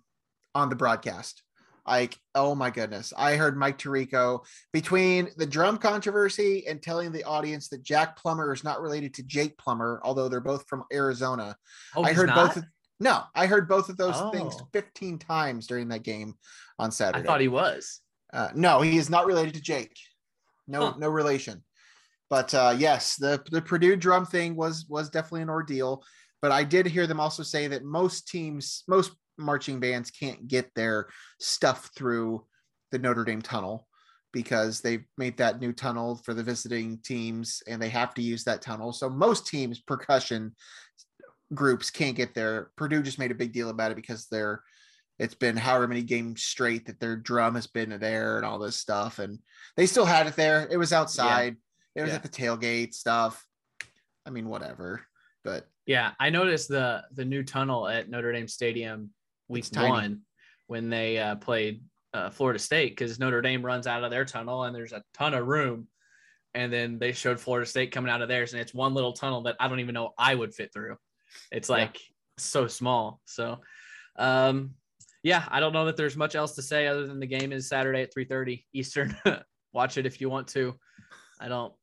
the broadcast. Like, oh my goodness. I heard Mike Tirico between the drum controversy and telling the audience that Jack Plummer is not related to Jake Plummer, although they're both from Arizona. Oh, I heard not? I heard both of those things 15 times during that game on Saturday. I thought he was. No, he is not related to Jake. No relation. But yes, the Purdue drum thing was definitely an ordeal. But I did hear them also say that most marching bands can't get their stuff through the Notre Dame tunnel because they've made that new tunnel for the visiting teams and they have to use that tunnel. So most teams, percussion groups can't get there. Purdue just made a big deal about it because it's been however many games straight that their drum has been there and all this stuff. And they still had it there. It was outside. Yeah. It was at the tailgate stuff. I mean, whatever, but yeah, I noticed the new tunnel at Notre Dame Stadium week one when they played Florida State, because Notre Dame runs out of their tunnel and there's a ton of room. And then they showed Florida State coming out of theirs, and it's one little tunnel that I don't even know I would fit through. It's like so small. So, I don't know that there's much else to say other than the game is Saturday at 3:30 Eastern. Watch it if you want to. I don't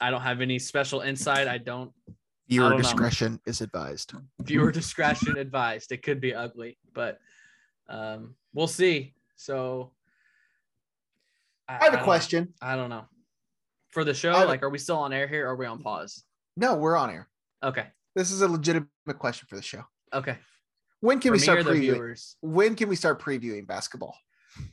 have any special insight. Viewer discretion is advised. Viewer discretion advised. It could be ugly, but we'll see. So I have a question. I don't know. For the show, are we still on air here or are we on pause? No, we're on air. Okay. This is a legitimate question for the show. Okay. When can we start previewing? When can we start previewing basketball?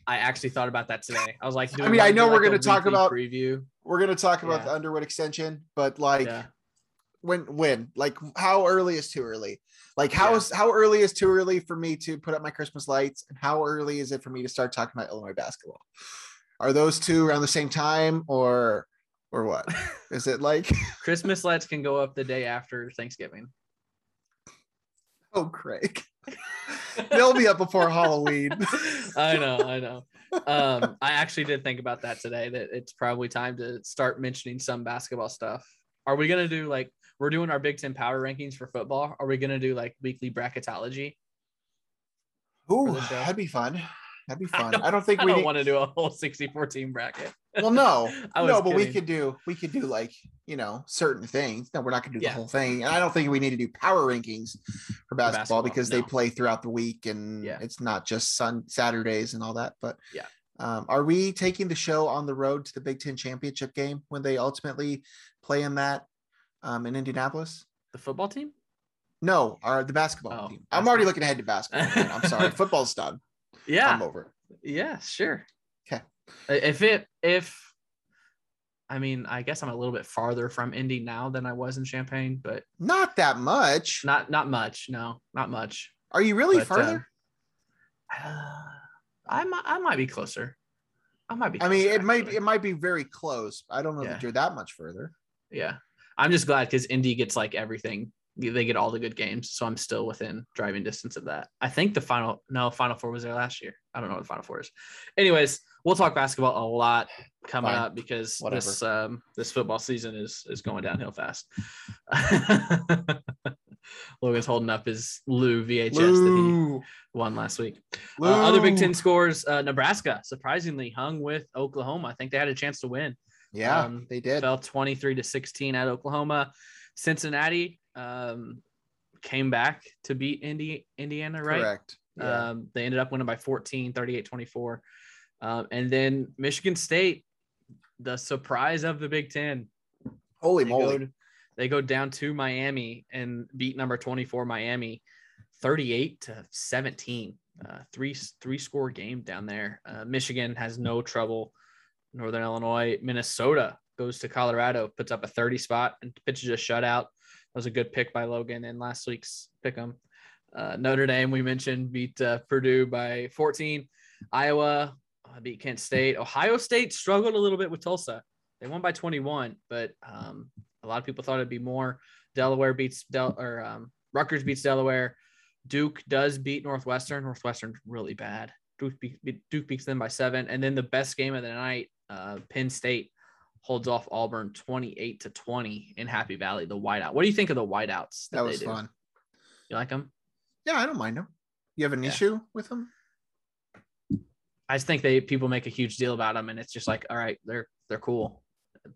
I actually thought about that today. I was like, I know we're going to talk about preview. We're going to talk about the Underwood extension, but when how early is too early? Like how early is too early for me to put up my Christmas lights, and how early is it for me to start talking about Illinois basketball? Are those two around the same time or what? Is it like Christmas lights can go up the day after Thanksgiving? Oh, Craig. They'll be up before Halloween. I know. I actually did think about that today, that it's probably time to start mentioning some basketball stuff. Are we going to do we're doing our Big Ten power rankings for football? Are we going to do weekly bracketology? Ooh, that'd be fun. I don't want to do a whole 64 team bracket. Well, no, but we could do certain things. No, we're not going to do the whole thing. And I don't think we need to do power rankings for basketball because they play throughout the week and it's not just Saturdays and all that. But are we taking the show on the road to the Big Ten championship game when they ultimately play in that in Indianapolis? The football team? No, the basketball team. I'm already looking ahead to basketball. I'm sorry. Football's done. Yeah. I'm over. Yeah, sure. Okay. I guess I'm a little bit farther from Indy now than I was in Champaign, but not that much. Not much. No, not much. Are you really farther? I might be closer. I mean, it might be very close. I don't know that you're that much further. Yeah. I'm just glad because Indy gets everything. They get all the good games, so I'm still within driving distance of that. I think Final Four was there last year. I don't know what the Final Four is. Anyways, we'll talk basketball a lot coming up because this football season is going downhill fast. Logan's holding up his Lou VHS that he won last week. Other Big Ten scores: Nebraska surprisingly hung with Oklahoma. I think they had a chance to win. Yeah, they did. Fell 23-16 at Oklahoma. Cincinnati came back to beat Indiana, right? Correct. Yeah. They ended up winning by 14, 38-24. And then Michigan State, the surprise of the Big Ten. Holy moly. They go down to Miami and beat number 24 Miami 38-17. Three score game down there. Michigan has no trouble. Northern Illinois, Minnesota goes to Colorado, puts up a 30 spot and pitches a shutout. That was a good pick by Logan in last week's pick'em. Notre Dame, we mentioned, beat Purdue by 14. Iowa beat Kent State. Ohio State struggled a little bit with Tulsa. They won by 21, but a lot of people thought it'd be more. Delaware beats Rutgers beats Delaware. Duke does beat Northwestern. Northwestern's really bad. Duke beats them by 7. And then the best game of the night, Penn State holds off Auburn 28-20 in Happy Valley, the whiteout. What do you think of the whiteouts? That was fun. You like them? Yeah, I don't mind them. You have an issue with them? I just think people make a huge deal about them, and it's just like, all right, they're cool,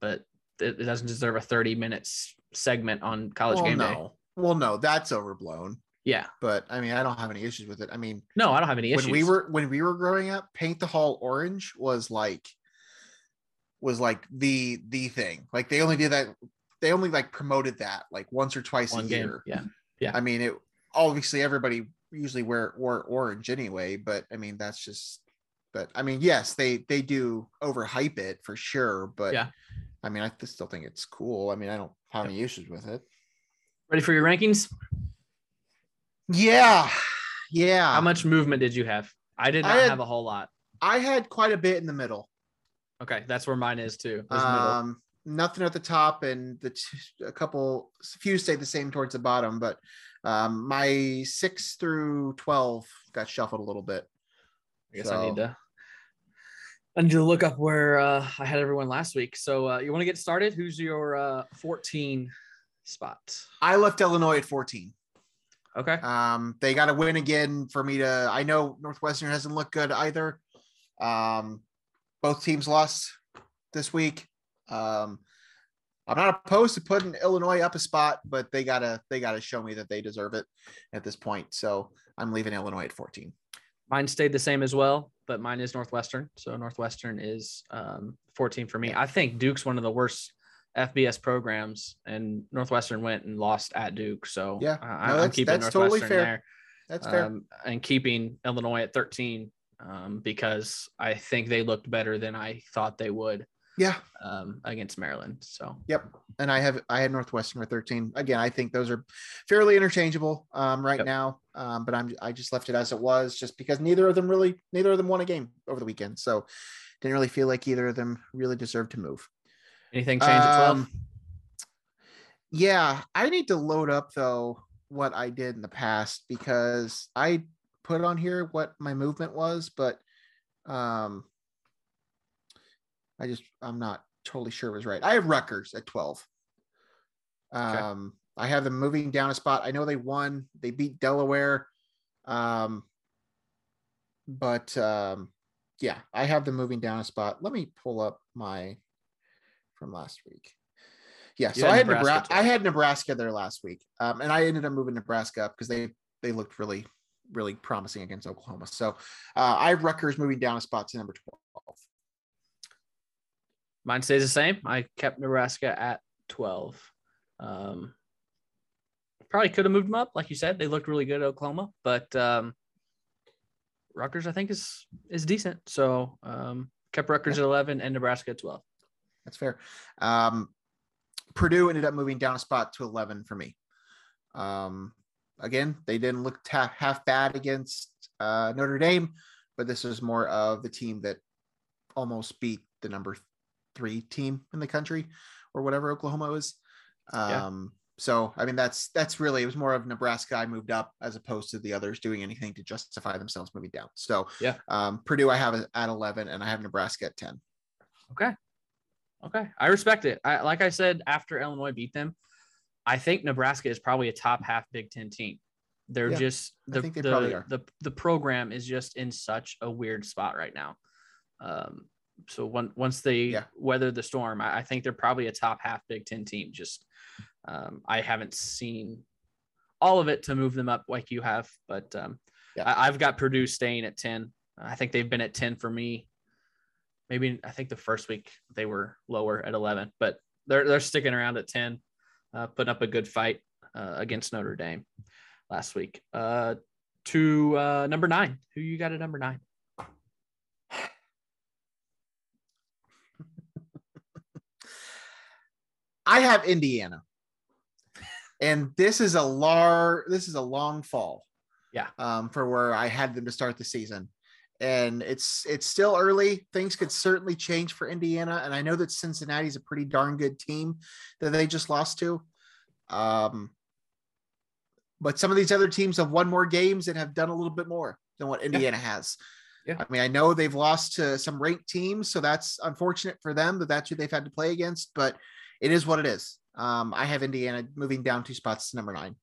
but it doesn't deserve a 30-minute segment on college game day. Well, no, that's overblown. Yeah, but I mean, I don't have any issues with it. I mean, no, I don't have any issues. When we were growing up, paint the hall orange was like the thing. Like they only did that. They only like promoted that like once or twice a year. Yeah, yeah. I mean, it obviously everybody usually wore orange anyway, but I mean that's just. But I mean, yes, they do overhype it for sure. But yeah, I mean, I still think it's cool. I mean, I don't have any issues with it. Ready for your rankings? Yeah. How much movement did you have? I did not have a whole lot. I had quite a bit in the middle. Okay, that's where mine is too. Nothing at the top, and a few stayed the same towards the bottom. But my 6 through 12 got shuffled a little bit. I guess so. I need to look up where I had everyone last week. So you want to get started? Who's your 14 spot? I left Illinois at 14. Okay. They got to win again for me to. I know Northwestern hasn't looked good either. Both teams lost this week. I'm not opposed to putting Illinois up a spot, but they gotta show me that they deserve it at this point. So I'm leaving Illinois at 14. Mine stayed the same as well, but mine is Northwestern. So Northwestern is 14 for me. I think Duke's one of the worst FBS programs, and Northwestern went and lost at Duke. So yeah, I'm keeping Northwestern totally fair. There. That's fair. And keeping Illinois at 13 because I think they looked better than I thought they would. Yeah. Against Maryland. So. Yep. And I had Northwestern at 13. Again, I think those are fairly interchangeable now. But I just left it as it was, just because neither of them won a game over the weekend. So didn't really feel like either of them really deserved to move. Anything change at 12? Yeah, I need to load up though what I did in the past, because I put on here what my movement was, but I'm not totally sure it was right. I have Rutgers at 12. I have them moving down a spot. I know they won. They beat Delaware. But I have them moving down a spot. Let me pull up my from last week. Yeah. So I had Nebraska. I had Nebraska there last week. And I ended up moving Nebraska up because they looked really, really promising against Oklahoma. So I have Rutgers moving down a spot to number 12. Mine stays the same. I kept Nebraska at 12. Probably could have moved them up. Like you said, they looked really good at Oklahoma, but Rutgers, I think, is decent. So kept Rutgers at 11 and Nebraska at 12. That's fair. Purdue ended up moving down a spot to 11 for me. Again, they didn't look half bad against Notre Dame, but this was more of the team that almost beat the number 3 team in the country or whatever Oklahoma was. So, I mean, that's really, it was more of Nebraska. I moved up as opposed to the others doing anything to justify themselves moving down. So Purdue, I have at 11 and I have Nebraska at 10. Okay. I respect it. Like I said, after Illinois beat them, I think Nebraska is probably a top half Big Ten team. They're the program is just in such a weird spot right now. So once they weather the storm, I think they're probably a top half Big Ten team. Just I haven't seen all of it to move them up like you have, but I've got Purdue staying at 10. I think they've been at 10 for me. Maybe I think the first week they were lower at 11, but they're sticking around at 10, putting up a good fight against Notre Dame last week. To number 9, who you got at number 9? I have Indiana, and this is a long fall for where I had them to start the season. and it's still early. Things could certainly change for Indiana, and I know that Cincinnati's a pretty darn good team that they just lost to. But some of these other teams have won more games and have done a little bit more than what Indiana has. Yeah. I mean, I know they've lost to some ranked teams, so that's unfortunate for them that that's who they've had to play against, but it is what it is. I have Indiana moving down 2 spots to number 9.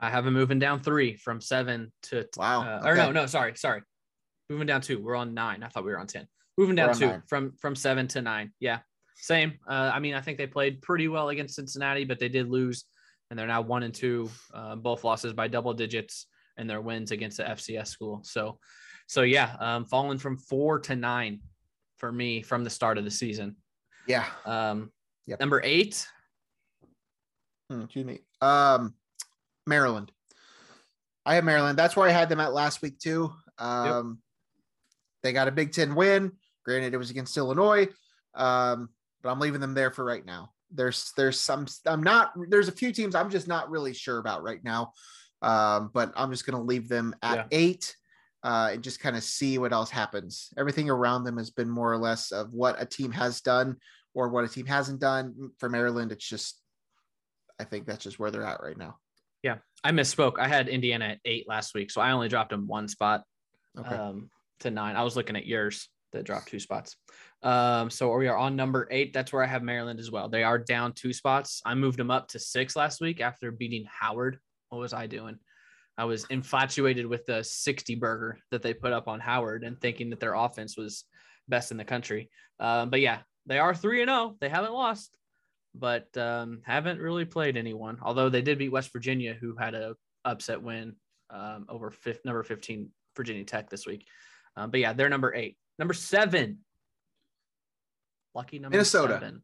I have them moving down 3 from 7 to okay. Or no, sorry. Moving down 2. We're on 9. I thought we were on 10. Moving down 2 from 7 to 9. Yeah. Same. I mean, I think they played pretty well against Cincinnati, but they did lose, and they're now 1-2, both losses by double digits, and their wins against the FCS school. So yeah, falling from 4 to 9 for me from the start of the season. Yeah. Yep. Number 8. Excuse me. Maryland. I have Maryland. That's where I had them at last week too. They got a Big Ten win. Granted, it was against Illinois, but I'm leaving them there for right now. There's a few teams I'm just not really sure about right now, but I'm just going to leave them at 8 and just kind of see what else happens. Everything around them has been more or less of what a team has done or what a team hasn't done. For Maryland, it's just, I think that's just where they're at right now. Yeah, I misspoke. I had Indiana at 8 last week, so I only dropped them 1 spot to 9. I was looking at yours that dropped 2 spots. So we are on number 8. That's where I have Maryland as well. They are down 2 spots. I moved them up to 6 last week after beating Howard. What was I doing? I was infatuated with the 60 burger that they put up on Howard and thinking that their offense was best in the country. But yeah, they are 3-0. They haven't lost, but haven't really played anyone. Although they did beat West Virginia, who had a upset win over number 15 Virginia Tech this week. But yeah, they're number 8. Number 7. Lucky number Minnesota. 7.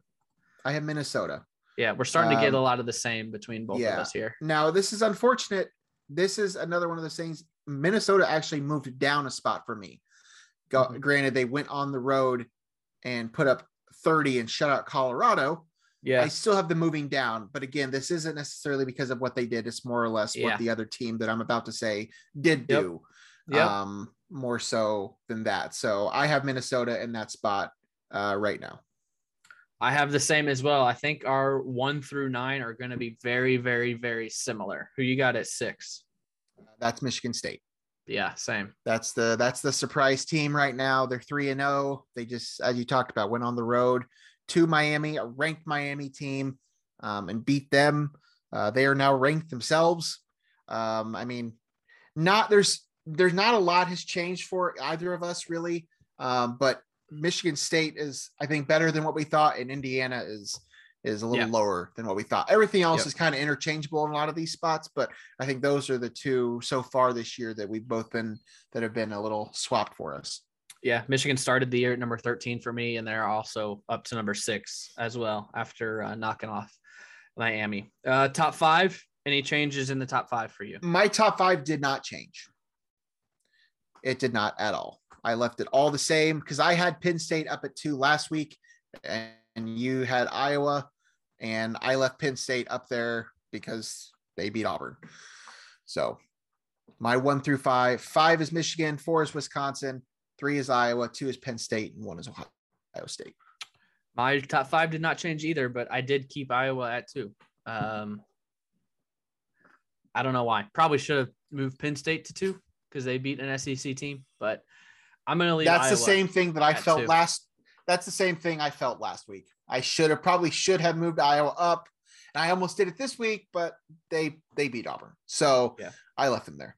I have Minnesota. Yeah, we're starting to get a lot of the same between both of us here. Now, this is unfortunate. This is another one of those things. Minnesota actually moved down a spot for me. Granted, they went on the road and put up 30 and shut out Colorado. Yeah, I still have them moving down, but again, this isn't necessarily because of what they did. It's more or less what the other team that I'm about to say did do, more so than that. So I have Minnesota in that spot right now. I have the same as well. I think our 1 through 9 are going to be very, very, very similar. Who you got at 6? That's Michigan State. Yeah, same. That's the surprise team right now. They're 3-0. They just, as you talked about, went on the road to Miami, a ranked Miami team, and beat them. They are now ranked themselves. I mean, there's not a lot has changed for either of us really. But Michigan State is, I think, better than what we thought. And Indiana is a little lower than what we thought. Everything else is kind of interchangeable in a lot of these spots, but I think those are the 2 so far this year that we've both been, that have been a little swapped for us. Yeah, Michigan started the year at number 13 for me, and they're also up to number 6 as well after knocking off Miami. Top 5, any changes in the top 5 for you? My top 5 did not change. It did not at all. I left it all the same because I had Penn State up at 2 last week, and you had Iowa, and I left Penn State up there because they beat Auburn. So my 1 through 5, 5 is Michigan, 4 is Wisconsin, 3 is Iowa, 2 is Penn State, and 1 is Ohio State. My top 5 did not change either, but I did keep Iowa at 2. I don't know why. Probably should have moved Penn State to 2 because they beat an SEC team, but I'm going to leave Iowa. That's the same thing that I felt that's the same thing I felt last week. I should have moved Iowa up, and I almost did it this week, but they beat Auburn. So I left them there.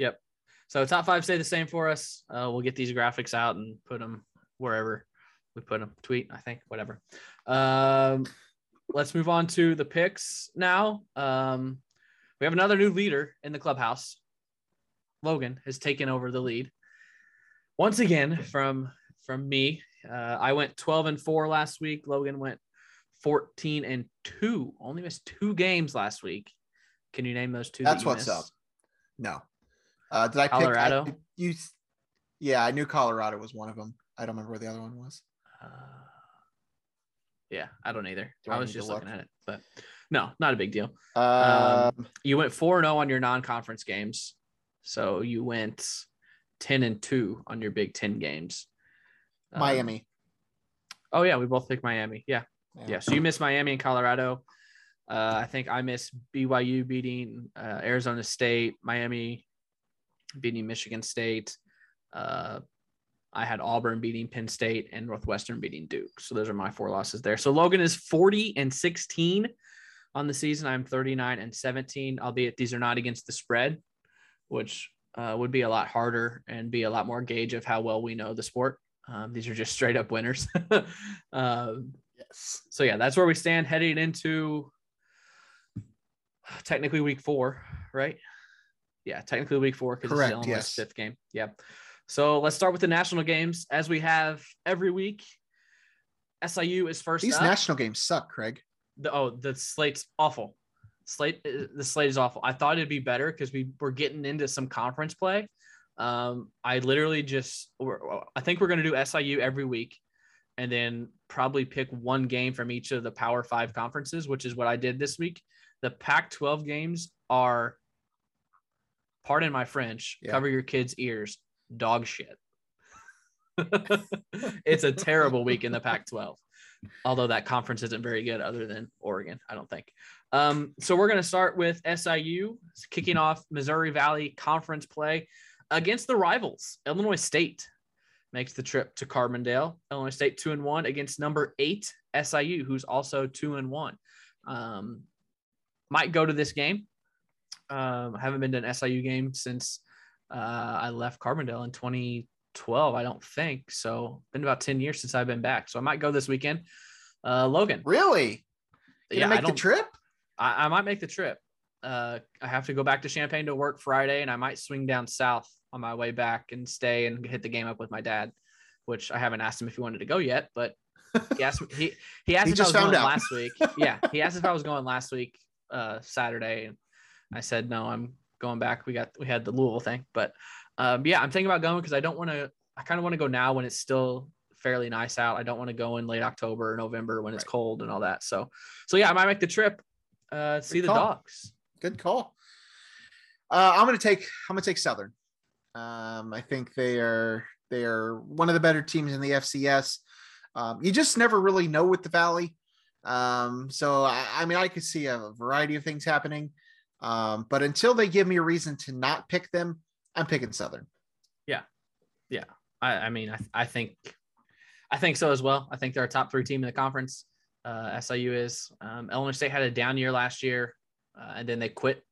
Yep. So top 5 stay the same for us. We'll get these graphics out and put them wherever we put them. Tweet, I think, whatever. Let's move on to the picks now. We have another new leader in the clubhouse. Logan has taken over the lead once again from me. I went 12-4 last week. Logan went 14-2. Only missed 2 games last week. Can you name those 2? That's what's up. No. Did I pick Colorado? I knew Colorado was one of them. I don't remember where the other one was. I don't either. I was just looking at it, but no, not a big deal. You went 4-0 on your non-conference games. So you went 10-2 on your Big Ten games. Miami. Oh yeah, we both picked Miami. Yeah. So you miss Miami and Colorado. I think I miss BYU beating Arizona State, Miami beating Michigan State. I had Auburn beating Penn State and Northwestern beating Duke. So those are my four losses there. So Logan is 40-16 on the season. I'm 39-17, albeit these are not against the spread, which would be a lot harder and be a lot more gauge of how well we know the sport. These are just straight up winners. Yes. So yeah, that's where we stand heading into technically week 4, right? Yeah. Technically week 4. Cause correct. It's Illinois' 5th game. Yeah. So let's start with the national games as we have every week. SIU is first. These up. National games suck, Craig. The slate's awful. The slate is awful. I thought it'd be better because we were getting into some conference play. I think we're going to do SIU every week and then probably pick one game from each of the Power 5 conferences, which is what I did this week. The Pac-12 games are, pardon my French, cover your kids' ears. Dog shit. It's a terrible week in the Pac-12, although that conference isn't very good other than Oregon, I don't think. So we're going to start with SIU kicking off Missouri Valley Conference play against the rivals. Illinois State makes the trip to Carbondale. Illinois State 2-1 against number 8 SIU, who's also 2-1. Might go to this game. I haven't been to an SIU game since I left Carbondale in 2012, I don't think. So been about 10 years since I've been back. So I might go this weekend. Logan. Really? Can I make the trip? I might make the trip. I have to go back to Champaign to work Friday, and I might swing down south on my way back and stay and hit the game up with my dad, which I haven't asked him if he wanted to go yet, but he asked he asked if I was going last week. Yeah, he asked if I was going last week, Saturday, and I said no, I'm going back. We had the Louisville thing, but yeah, I'm thinking about going because I kind of want to go now when it's still fairly nice out. I don't want to go in late October or November when it's cold and all that. So yeah, I might make the trip. See the dogs. Good call. I'm gonna take Southern. I think they are one of the better teams in the FCS. You just never really know with the Valley. So I mean, I could see a variety of things happening. But until they give me a reason to not pick them, I'm picking Southern. Yeah. Yeah. I think so as well. I think they're a top 3 team in the conference. SIU is. Illinois State had a down year last year, and then they quit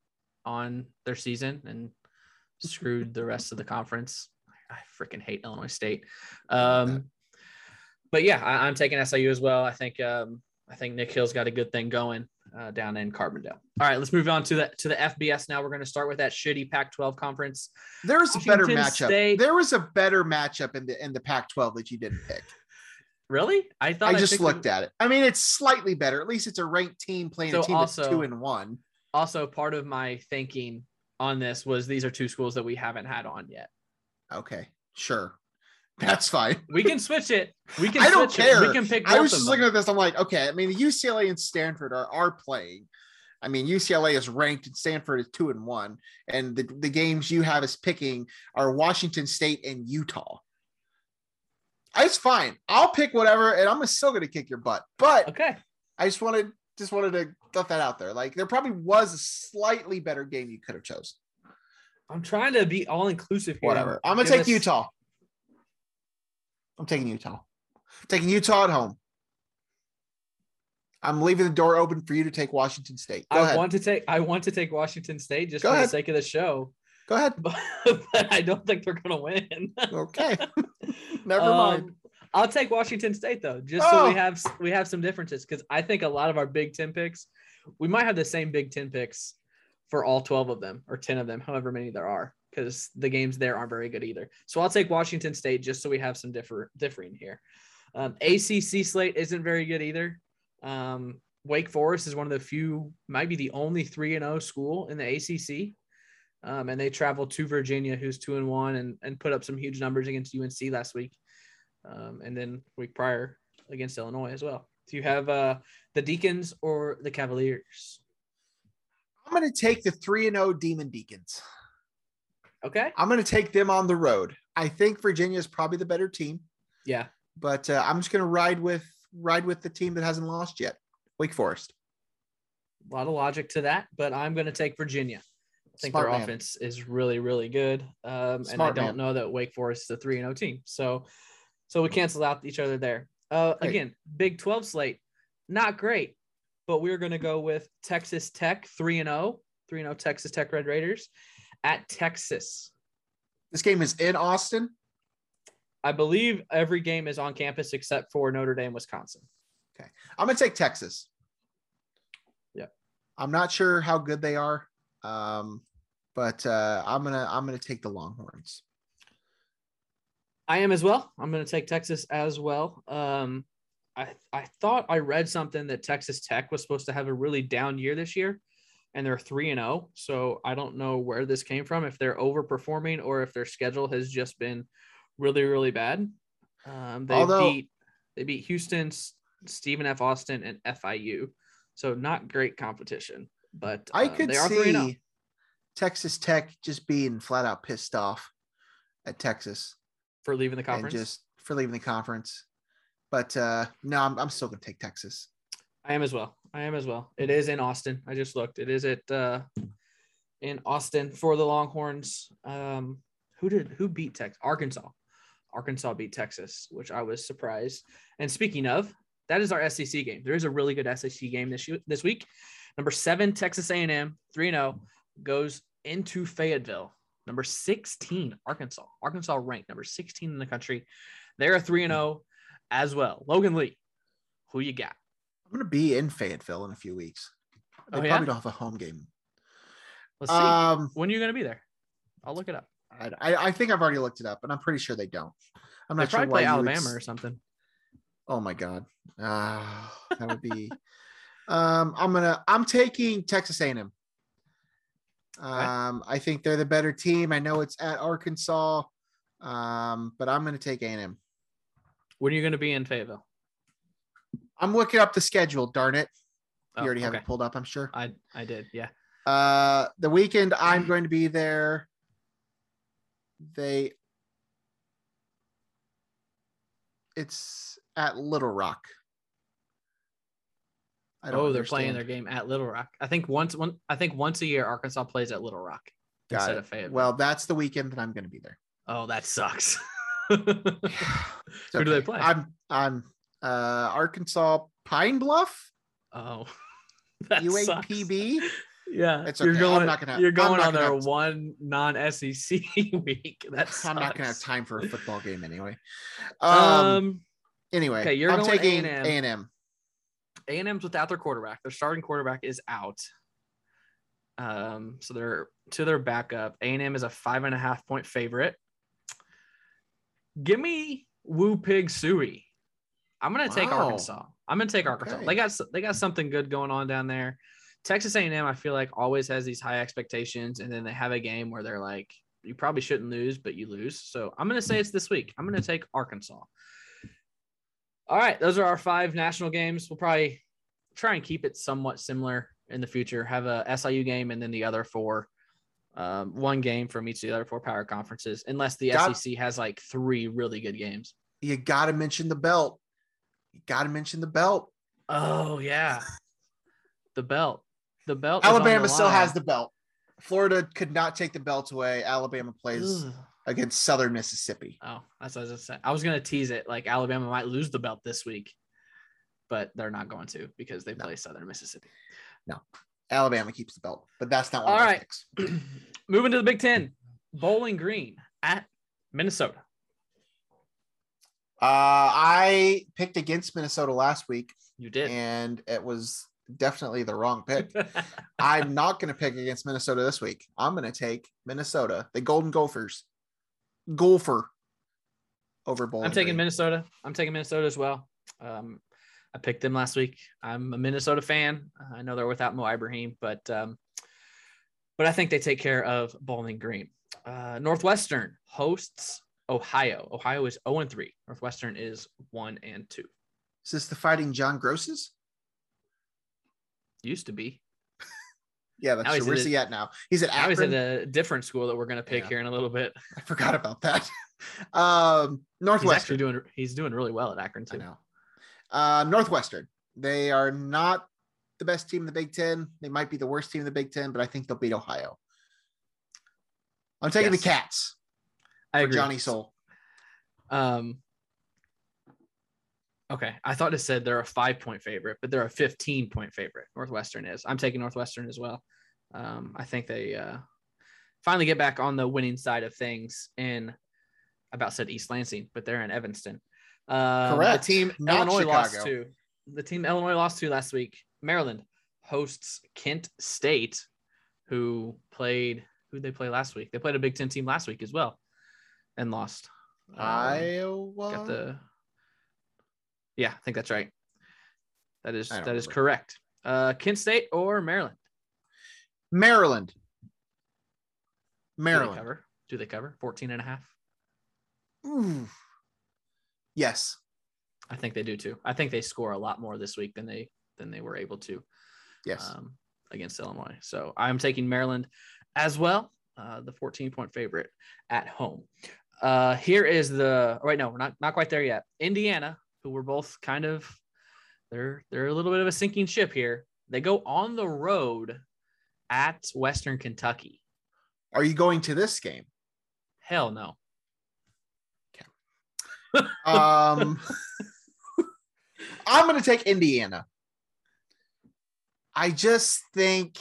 on their season and screwed the rest of the conference. I freaking hate Illinois State. But yeah, I'm taking SIU as well. I think Nick Hill's got a good thing going down in Carbondale. All right, let's move on to the FBS now. We're going to start with that shitty Pac-12 conference. There's a better matchup. There was a better matchup in the Pac-12 that you didn't pick. Really? I just looked at it. I mean, it's slightly better. At least it's a ranked team playing a team that's 2-1. Also, part of my thinking on this was these are two schools that we haven't had on yet. Okay, sure. That's fine. We can switch it. I don't care. We can pick both. I was just looking at this. I'm like, okay, I mean, the UCLA and Stanford are playing. I mean, UCLA is ranked and Stanford is 2-1. And the games you have us picking are Washington State and Utah. It's fine. I'll pick whatever, and I'm still going to kick your butt. But okay, I just wanted to throw that out there. Like, there probably was a slightly better game you could have chosen. I'm trying to be all inclusive here. Whatever. I'm going to take Utah. I'm taking Utah. I'm taking Utah at home. I'm leaving the door open for you to take Washington State. I want to take Washington State just for the sake of the show. Go ahead. But I don't think they're going to win. Okay. Never mind. I'll take Washington State, though, so we have some differences, because I think a lot of our Big Ten picks, we might have the same Big Ten picks for all 12 of them or 10 of them, however many there are, because the games there aren't very good either. So I'll take Washington State just so we have some differing here. ACC slate isn't very good either. Wake Forest is one of the few, might be the only 3-0 school in the ACC. And they travel to Virginia, who's 2-1, and put up some huge numbers against UNC last week, and then week prior against Illinois as well. Do you have the Deacons or the Cavaliers? I'm going to take the 3-0 Demon Deacons. Okay. I'm going to take them on the road. I think Virginia is probably the better team. Yeah. But I'm just going to ride with the team that hasn't lost yet. Wake Forest. A lot of logic to that, but I'm going to take Virginia. I think Smart their man. Offense is really, really good. And I don't know that Wake Forest is a 3-0 team. So we canceled out each other there. Again, Big 12 slate, not great, but we're going to go with Texas Tech 3-0 Texas Tech Red Raiders at Texas. This game is in Austin. I believe every game is on campus except for Notre Dame, Wisconsin. Okay. I'm going to take Texas. Yeah. I'm not sure how good they are. But I'm going to take the Longhorns. I am as well. I'm going to take Texas as well. I thought I read something that Texas Tech was supposed to have a really down year this year, and they're 3-0. So I don't know where this came from, if they're overperforming or if their schedule has just been really, really bad. They beat Houston, Stephen F. Austin, and FIU. So not great competition, but I could see Texas Tech just being flat out pissed off at Texas for leaving the conference. But no, I'm still going to take Texas. I am as well. It is in Austin. I just looked. It is at in Austin for the Longhorns. Who beat Texas? Arkansas. Arkansas beat Texas, which I was surprised. And speaking of, that is our SEC game. There is a really good SEC game this week. Number 7, Texas A&M, 3-0, goes into Fayetteville. Number 16, Arkansas. Arkansas ranked number 16 in the country. They're a 3-0 as well. Logan Lee, who you got? I'm going to be in Fayetteville in a few weeks. They probably don't have a home game. Let's see. When are you going to be there? I'll look it up. I think I've already looked it up, and I'm pretty sure they don't. I'm not sure why. They probably play Alabama or something. Oh my God, that would be. I'm taking Texas A&M. Okay. I think they're the better team. I know it's at Arkansas, but I'm going to take A&M. When are you going to be in Fayetteville? I'm looking up the schedule. Darn it! You already have it pulled up, I'm sure. I did, yeah. The weekend I'm going to be there. It's at Little Rock. They're playing their game at Little Rock. I think once a year Arkansas plays at Little Rock instead of Fayetteville. Well, that's the weekend that I'm going to be there. Oh, that sucks. Who do they play? I'm Arkansas Pine Bluff. Oh, that UAPB. Sucks. Yeah, it's okay. You're going on their one non-SEC week. I'm not going to have time for a football game anyway. Anyway, okay, I'm taking A&M. A&M's without their quarterback. Their starting quarterback is out. So they're to their backup. A&M is a 5.5-point favorite. Give me Woo Pig Suey. I'm going to take Arkansas. Okay. They got something good going on down there. Texas A&M, I feel like, always has these high expectations, and then they have a game where they're like, you probably shouldn't lose, but you lose. So I'm going to say it's this week. I'm going to take Arkansas. All right, those are our 5 national games. We'll probably try and keep it somewhat similar in the future, have a SIU game and then the other 4, one game from each of the other 4 power conferences, unless the SEC has like 3 really good games. You got to mention the belt. Oh, yeah. The belt. Alabama still has the belt. Florida could not take the belt away. Alabama plays against Southern Mississippi. Oh, that's what I was going to say. I was going to tease it. Like, Alabama might lose the belt this week, but they're not going to because they play Southern Mississippi. No, Alabama keeps the belt, but that's not one of my picks. Moving to the Big Ten. Bowling Green at Minnesota. I picked against Minnesota last week. You did. And it was definitely the wrong pick. I'm not going to pick against Minnesota this week. I'm going to take Minnesota, the Golden Gopher over Bowling Green. I'm taking Minnesota as well. I picked them last week. I'm a Minnesota fan. I know they're without Mo Ibrahim, but I think they take care of Bowling Green. Northwestern hosts Ohio. Ohio is 0-3. Northwestern is 1-2. Is this the Fighting John Grosses? Used to be. Yeah, that's true. Where's he at now? He's at Akron. He's in a different school that we're going to pick here in a little bit. I forgot about that. Northwestern. He's doing really well at Akron too. I know. Northwestern. They are not the best team in the Big Ten. They might be the worst team in the Big Ten, but I think they'll beat Ohio. I'm taking the Cats. I agree. Johnny Soul. Okay. I thought it said they're a 5-point favorite, but they're a 15-point favorite. Northwestern is. I'm taking Northwestern as well. I think they finally get back on the winning side of things in about said East Lansing, but they're in Evanston. Correct. The team Illinois lost to. The team Illinois lost to last week. Maryland hosts Kent State, who played – who they play last week? They played a Big Ten team last week as well and lost. Iowa? Got the – yeah, I think that's right. That is correct. Kent State or Maryland? Maryland. Do they cover 14.5? Ooh. Yes. I think they do too. I think they score a lot more this week than they were able to. Yes. Against Illinois. So I'm taking Maryland as well. The 14-point favorite at home. Here is the right. No, we're not quite there yet. Indiana, who we're both kind of, they're a little bit of a sinking ship here. They go on the road at Western Kentucky. Are you going to this game? Hell no. Okay. I'm going to take Indiana. I just think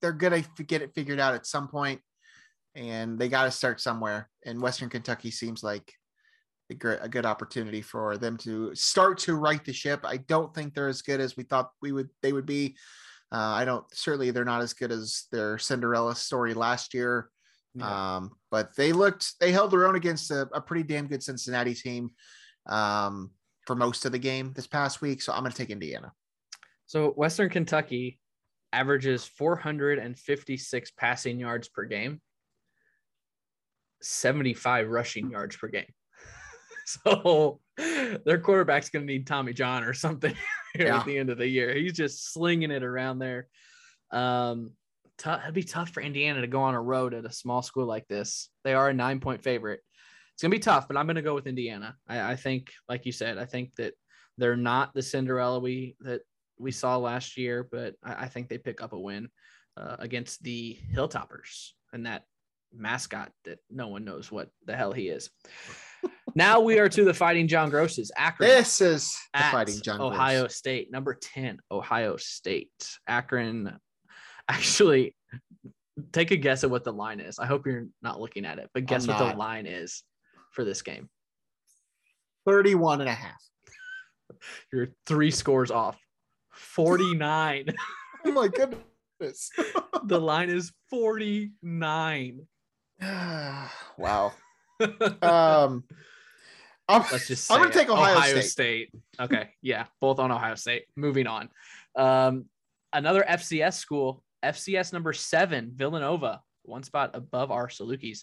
they're going to get it figured out at some point, and they got to start somewhere. And Western Kentucky seems like a good opportunity for them to start to right the ship. I don't think they're as good as we thought they would be. Certainly they're not as good as their Cinderella story last year. Yeah. But they held their own against a pretty damn good Cincinnati team for most of the game this past week. So I'm going to take Indiana. So Western Kentucky averages 456 passing yards per game, 75 rushing yards per game. So their quarterback's going to need Tommy John or something at the end of the year. He's just slinging it around there. It'd be tough for Indiana to go on a road at a small school like this. They are a 9-point favorite. It's going to be tough, but I'm going to go with Indiana. I think, like you said, I think that they're not the Cinderella that we saw last year, but I think they pick up a win against the Hilltoppers and that mascot that no one knows what the hell he is. Now we are to the Fighting John Grosses. Akron. This is the Fighting John Gross. Ohio State, number 10, Ohio State. Akron, actually, take a guess at what the line is. I hope you're not looking at it, but guess what the line is for this game. 31.5. You're 3 scores off. 49. Oh, my goodness. The line is 49. Wow. I'm going to take Ohio State. Okay. Yeah. Both on Ohio State. Moving on. Another FCS school, FCS number 7, Villanova, one spot above our Salukis,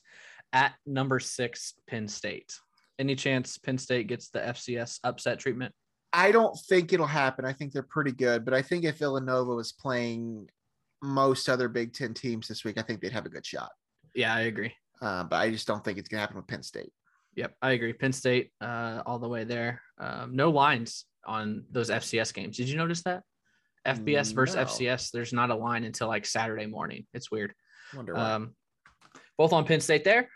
at number 6, Penn State. Any chance Penn State gets the FCS upset treatment? I don't think it'll happen. I think they're pretty good, but I think if Villanova was playing most other Big Ten teams this week, I think they'd have a good shot. Yeah, I agree. But I just don't think it's going to happen with Penn State. Yep, I agree. Penn State all the way there. No lines on those FCS games. Did you notice that? FBS versus FCS, there's not a line until like Saturday morning. It's weird. Wonder why. Both on Penn State there.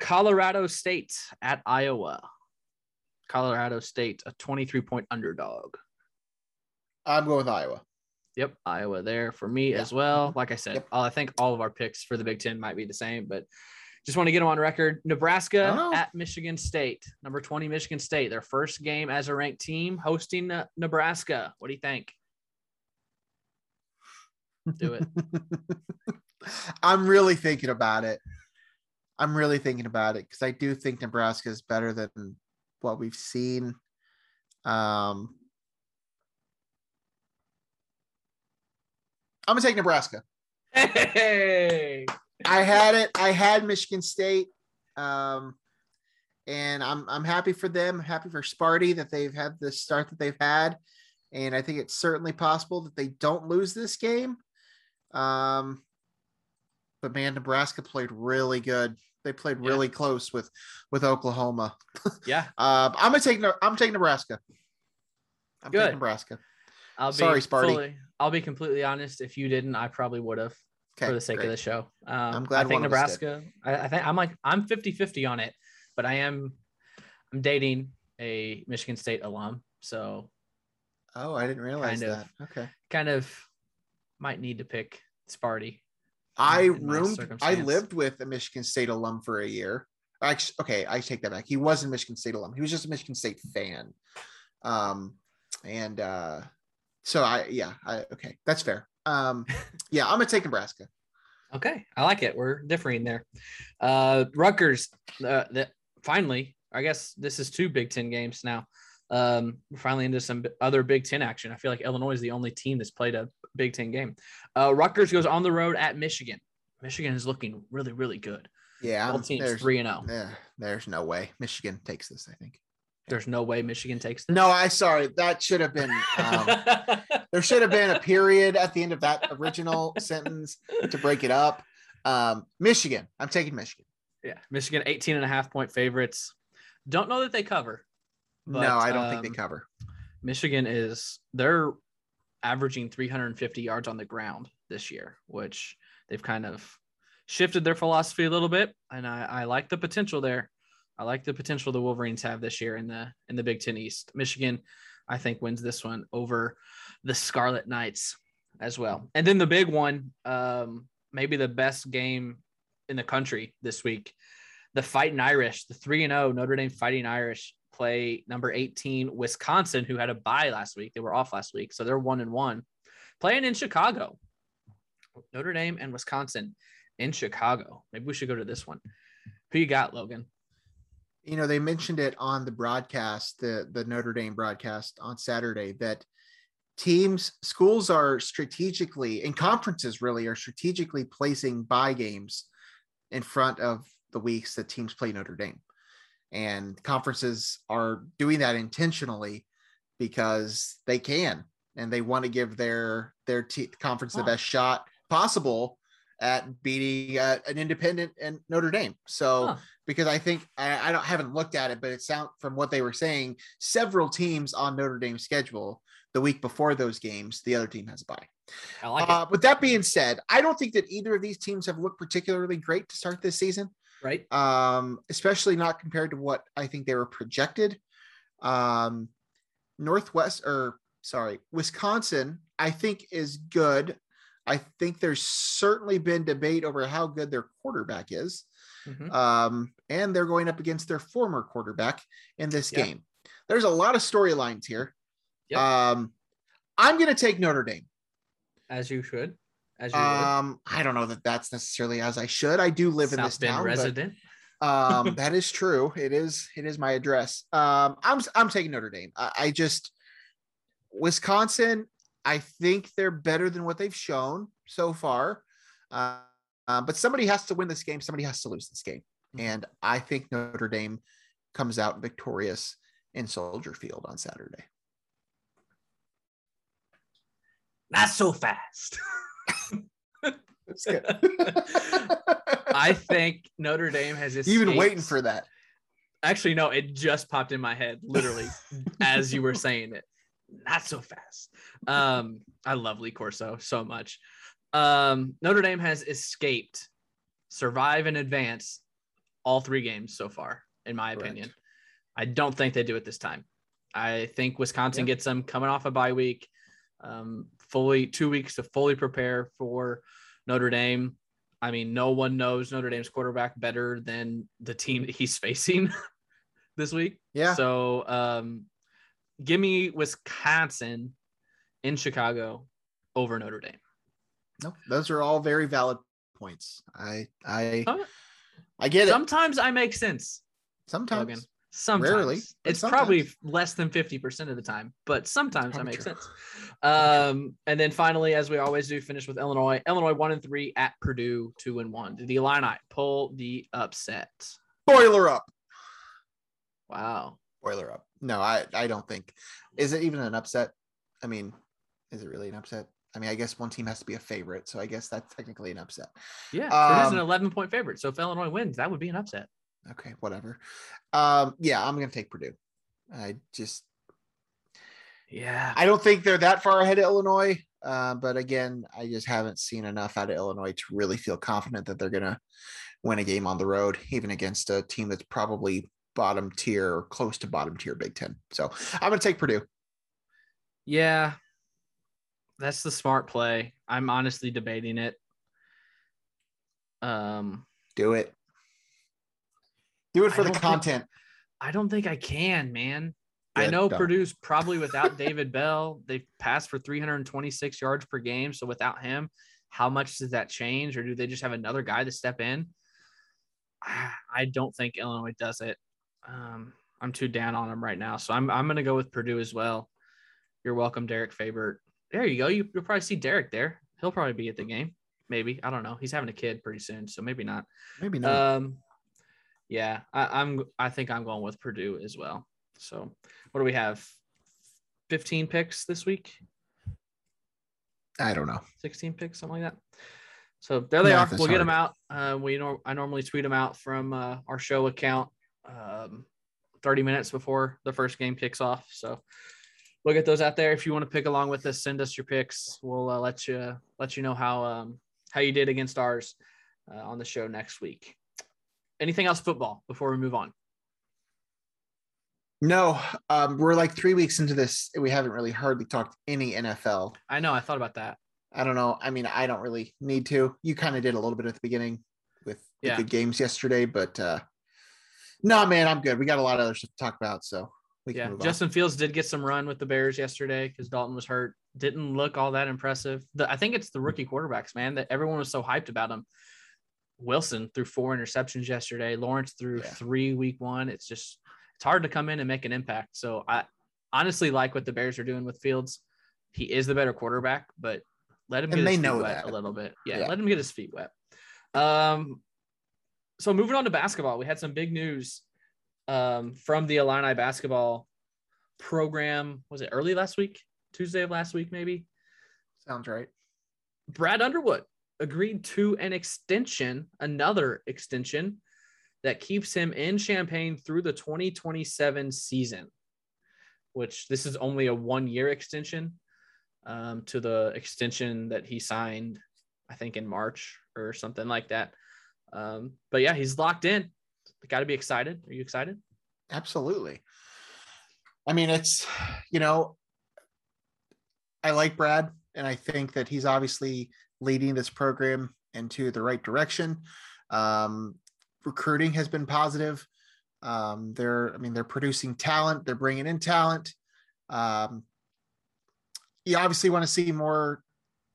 Colorado State at Iowa. Colorado State, a 23-point underdog. I'm going with Iowa. Yep, Iowa there for me as well. Like I said, I think all of our picks for the Big Ten might be the same, but just want to get them on record. Nebraska at Michigan State, number 20, Michigan State, their first game as a ranked team, hosting Nebraska. What do you think? Do it. I'm really thinking about it because I do think Nebraska is better than what we've seen. I'm going to take Nebraska. Hey! I had Michigan State. And I'm happy for them. Happy for Sparty that they've had the start that they've had. And I think it's certainly possible that they don't lose this game. But man, Nebraska played really good. They played really close with Oklahoma. Yeah. I'm taking Nebraska. I'm taking Nebraska. Sorry, Sparty. I'll be completely honest. If you didn't, I probably would have for the sake of the show. I'm glad. I think Nebraska. I think I'm 50-50 on it, but I'm dating a Michigan State alum, so. Oh, I didn't realize that. Okay. Kind of might need to pick Sparty. I lived with a Michigan State alum for a year. Actually, okay, I take that back. He wasn't a Michigan State alum. He was just a Michigan State fan. Okay, that's fair. I'm going to take Nebraska. Okay, I like it. We're differing there. Rutgers, finally, I guess this is 2 Big Ten games now. We're finally into some other Big Ten action. I feel like Illinois is the only team that's played a Big Ten game. Rutgers goes on the road at Michigan. Michigan is looking really, really good. Yeah, both teams 3-0. Yeah, there's no way Michigan takes this. I think there's no way Michigan takes this. No, that should have been. There should have been a period at the end of that original sentence to break it up. Michigan, I'm taking Michigan. Yeah, Michigan 18.5-point favorites. Don't know that they cover. But, no, I don't think they cover. Michigan they're averaging 350 yards on the ground this year, which they've kind of shifted their philosophy a little bit. And I like the potential there. I like the potential the Wolverines have this year in the Big Ten East. Michigan, I think, wins this one over the Scarlet Knights as well. And then the big one, maybe the best game in the country this week, the Fighting Irish, the 3-0 Notre Dame Fighting Irish, play number 18 Wisconsin, who had a bye last week. They were off last week, so they're 1-1, playing in Chicago. Notre Dame and Wisconsin in Chicago. Maybe we should go to this one. Who you got, Logan? You know, they mentioned it on the broadcast, the Notre Dame broadcast on Saturday, that schools are strategically, and conferences really are strategically placing bye games in front of the weeks that teams play Notre Dame. And conferences are doing that intentionally because they can, and they want to give their conference the best shot possible at beating an independent and Notre Dame. So, because I think I haven't looked at it, but it sounds from what they were saying, several teams on Notre Dame's schedule the week before those games, the other team has a bye. I like it. With that being said, I don't think that either of these teams have looked particularly great to start this season. Right. Especially not compared to what I think they were projected. Wisconsin, I think, is good. I think there's certainly been debate over how good their quarterback is. Mm-hmm. And they're going up against their former quarterback in this game. There's a lot of storylines here. Yep. I'm going to take Notre Dame. As you should. I don't know that that's necessarily as I should. I do live in this town, resident. But, that is true. It is my address. I'm taking Notre Dame. Wisconsin, I think they're better than what they've shown so far. But somebody has to win this game. Somebody has to lose this game. And I think Notre Dame comes out victorious in Soldier Field on Saturday. Not so fast. That's good. [LAUGHS] I think Notre Dame has escaped. You've been waiting for that. Actually, no, it just popped in my head, literally, as you were saying it. Not so fast. I love Lee Corso so much. Notre Dame has escaped, survive, and advance all 3 games so far, in my opinion. I don't think they do it this time. I think Wisconsin gets them coming off a bye week. Fully 2 weeks to fully prepare for Notre Dame. I mean, no one knows Notre Dame's quarterback better than the team that he's facing this week. Yeah. So give me Wisconsin in Chicago over Notre Dame. No, those are all very valid points. I get it. Sometimes I make sense. Sometimes. Logan. Sometimes. Rarely, it's sometimes. Probably less than 50% of the time, but sometimes that makes sense. And then finally, as we always do, finish with Illinois. Illinois 1-3 at Purdue 2-1. Did the Illini pull the upset? Boiler up! Wow, boiler up. No, I don't think. Is it even an upset? I mean, is it really an upset? I mean, I guess one team has to be a favorite, so I guess that's technically an upset. Yeah, it is an 11-point favorite. So if Illinois wins, that would be an upset. Okay, whatever. Yeah, I'm going to take Purdue. I don't think they're that far ahead of Illinois. But again, I just haven't seen enough out of Illinois to really feel confident that they're going to win a game on the road, even against a team that's probably bottom tier or close to bottom tier Big Ten. So I'm going to take Purdue. Yeah, that's the smart play. I'm honestly debating it. Do it. Do it for the content. I don't think I can, man. I know Purdue's probably without David Bell. They've passed for 326 yards per game. So without him, how much does that change? Or do they just have another guy to step in? I don't think Illinois does it. I'm too down on them right now. So I'm going to go with Purdue as well. You're welcome, Derek Fabert. There you go. You'll probably see Derek there. He'll probably be at the game. Maybe. I don't know. He's having a kid pretty soon. So maybe not. Maybe not. Yeah, I think I'm going with Purdue as well. So what do we have? 15 picks this week? I don't know. 16 picks, something like that. So there they are. We'll get them out. I normally tweet them out from our show account 30 minutes before the first game kicks off. So we'll get those out there. If you want to pick along with us, send us your picks. We'll let you know how you did against ours on the show next week. Anything else football before we move on? No, we're like 3 weeks into this. We haven't really hardly talked any NFL. I know. I thought about that. I don't know. I mean, I don't really need to. You kind of did a little bit at the beginning with the games yesterday, but no, man, I'm good. We got a lot of other stuff to talk about, so we can move on. Justin Fields did get some run with the Bears yesterday because Dalton was hurt. Didn't look all that impressive. I think it's the rookie quarterbacks, man, that everyone was so hyped about him. Wilson threw 4 interceptions yesterday. Lawrence threw 3 week 1. It's just – it's hard to come in and make an impact. So I honestly like what the Bears are doing with Fields. He is the better quarterback, but let him get his feet wet a little bit. Yeah, let him get his feet wet. So moving on to basketball, we had some big news from the Illini basketball program. Was it early last week? Tuesday of last week, maybe? Sounds right. Brad Underwood agreed to another extension, that keeps him in Champaign through the 2027 season, which this is only a 1-year extension to the extension that he signed, I think in March or something like that. But yeah, he's locked in. Got to be excited. Are you excited? Absolutely. I mean, it's, I like Brad, and I think that he's obviously leading this program into the right direction. Recruiting has been positive. They're producing talent. They're bringing in talent. You obviously want to see more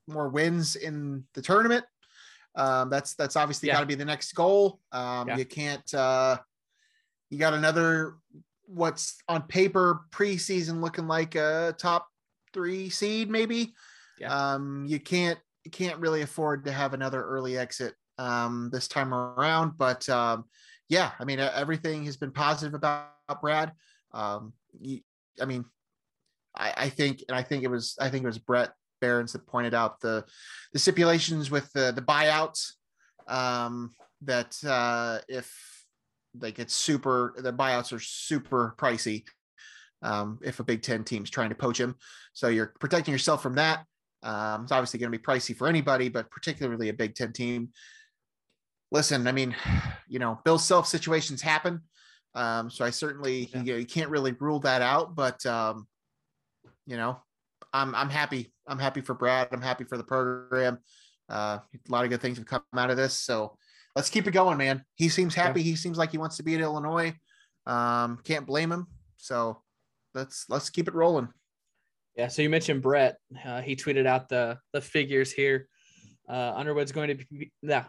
wins in the tournament. That's obviously got to be the next goal. You can't. You got another what's on paper preseason looking like a top 3 seed maybe. Yeah. You can't really afford to have another early exit this time around, but everything has been positive about Brad. I think it was Brett Behrens that pointed out the stipulations with the buyouts, the buyouts are super pricey if a Big Ten team's trying to poach him, so you're protecting yourself from that. It's obviously going to be pricey for anybody, but particularly a Big Ten team. Listen, I mean, Bill Self situations happen. So I certainly, you can't really rule that out, but I'm happy. I'm happy for Brad. I'm happy for the program. A lot of good things have come out of this. So let's keep it going, man. He seems happy. Yeah. He seems like he wants to be at Illinois. Can't blame him. So let's keep it rolling. Yeah. So you mentioned Brett, he tweeted out the figures here. Underwood is going to be paid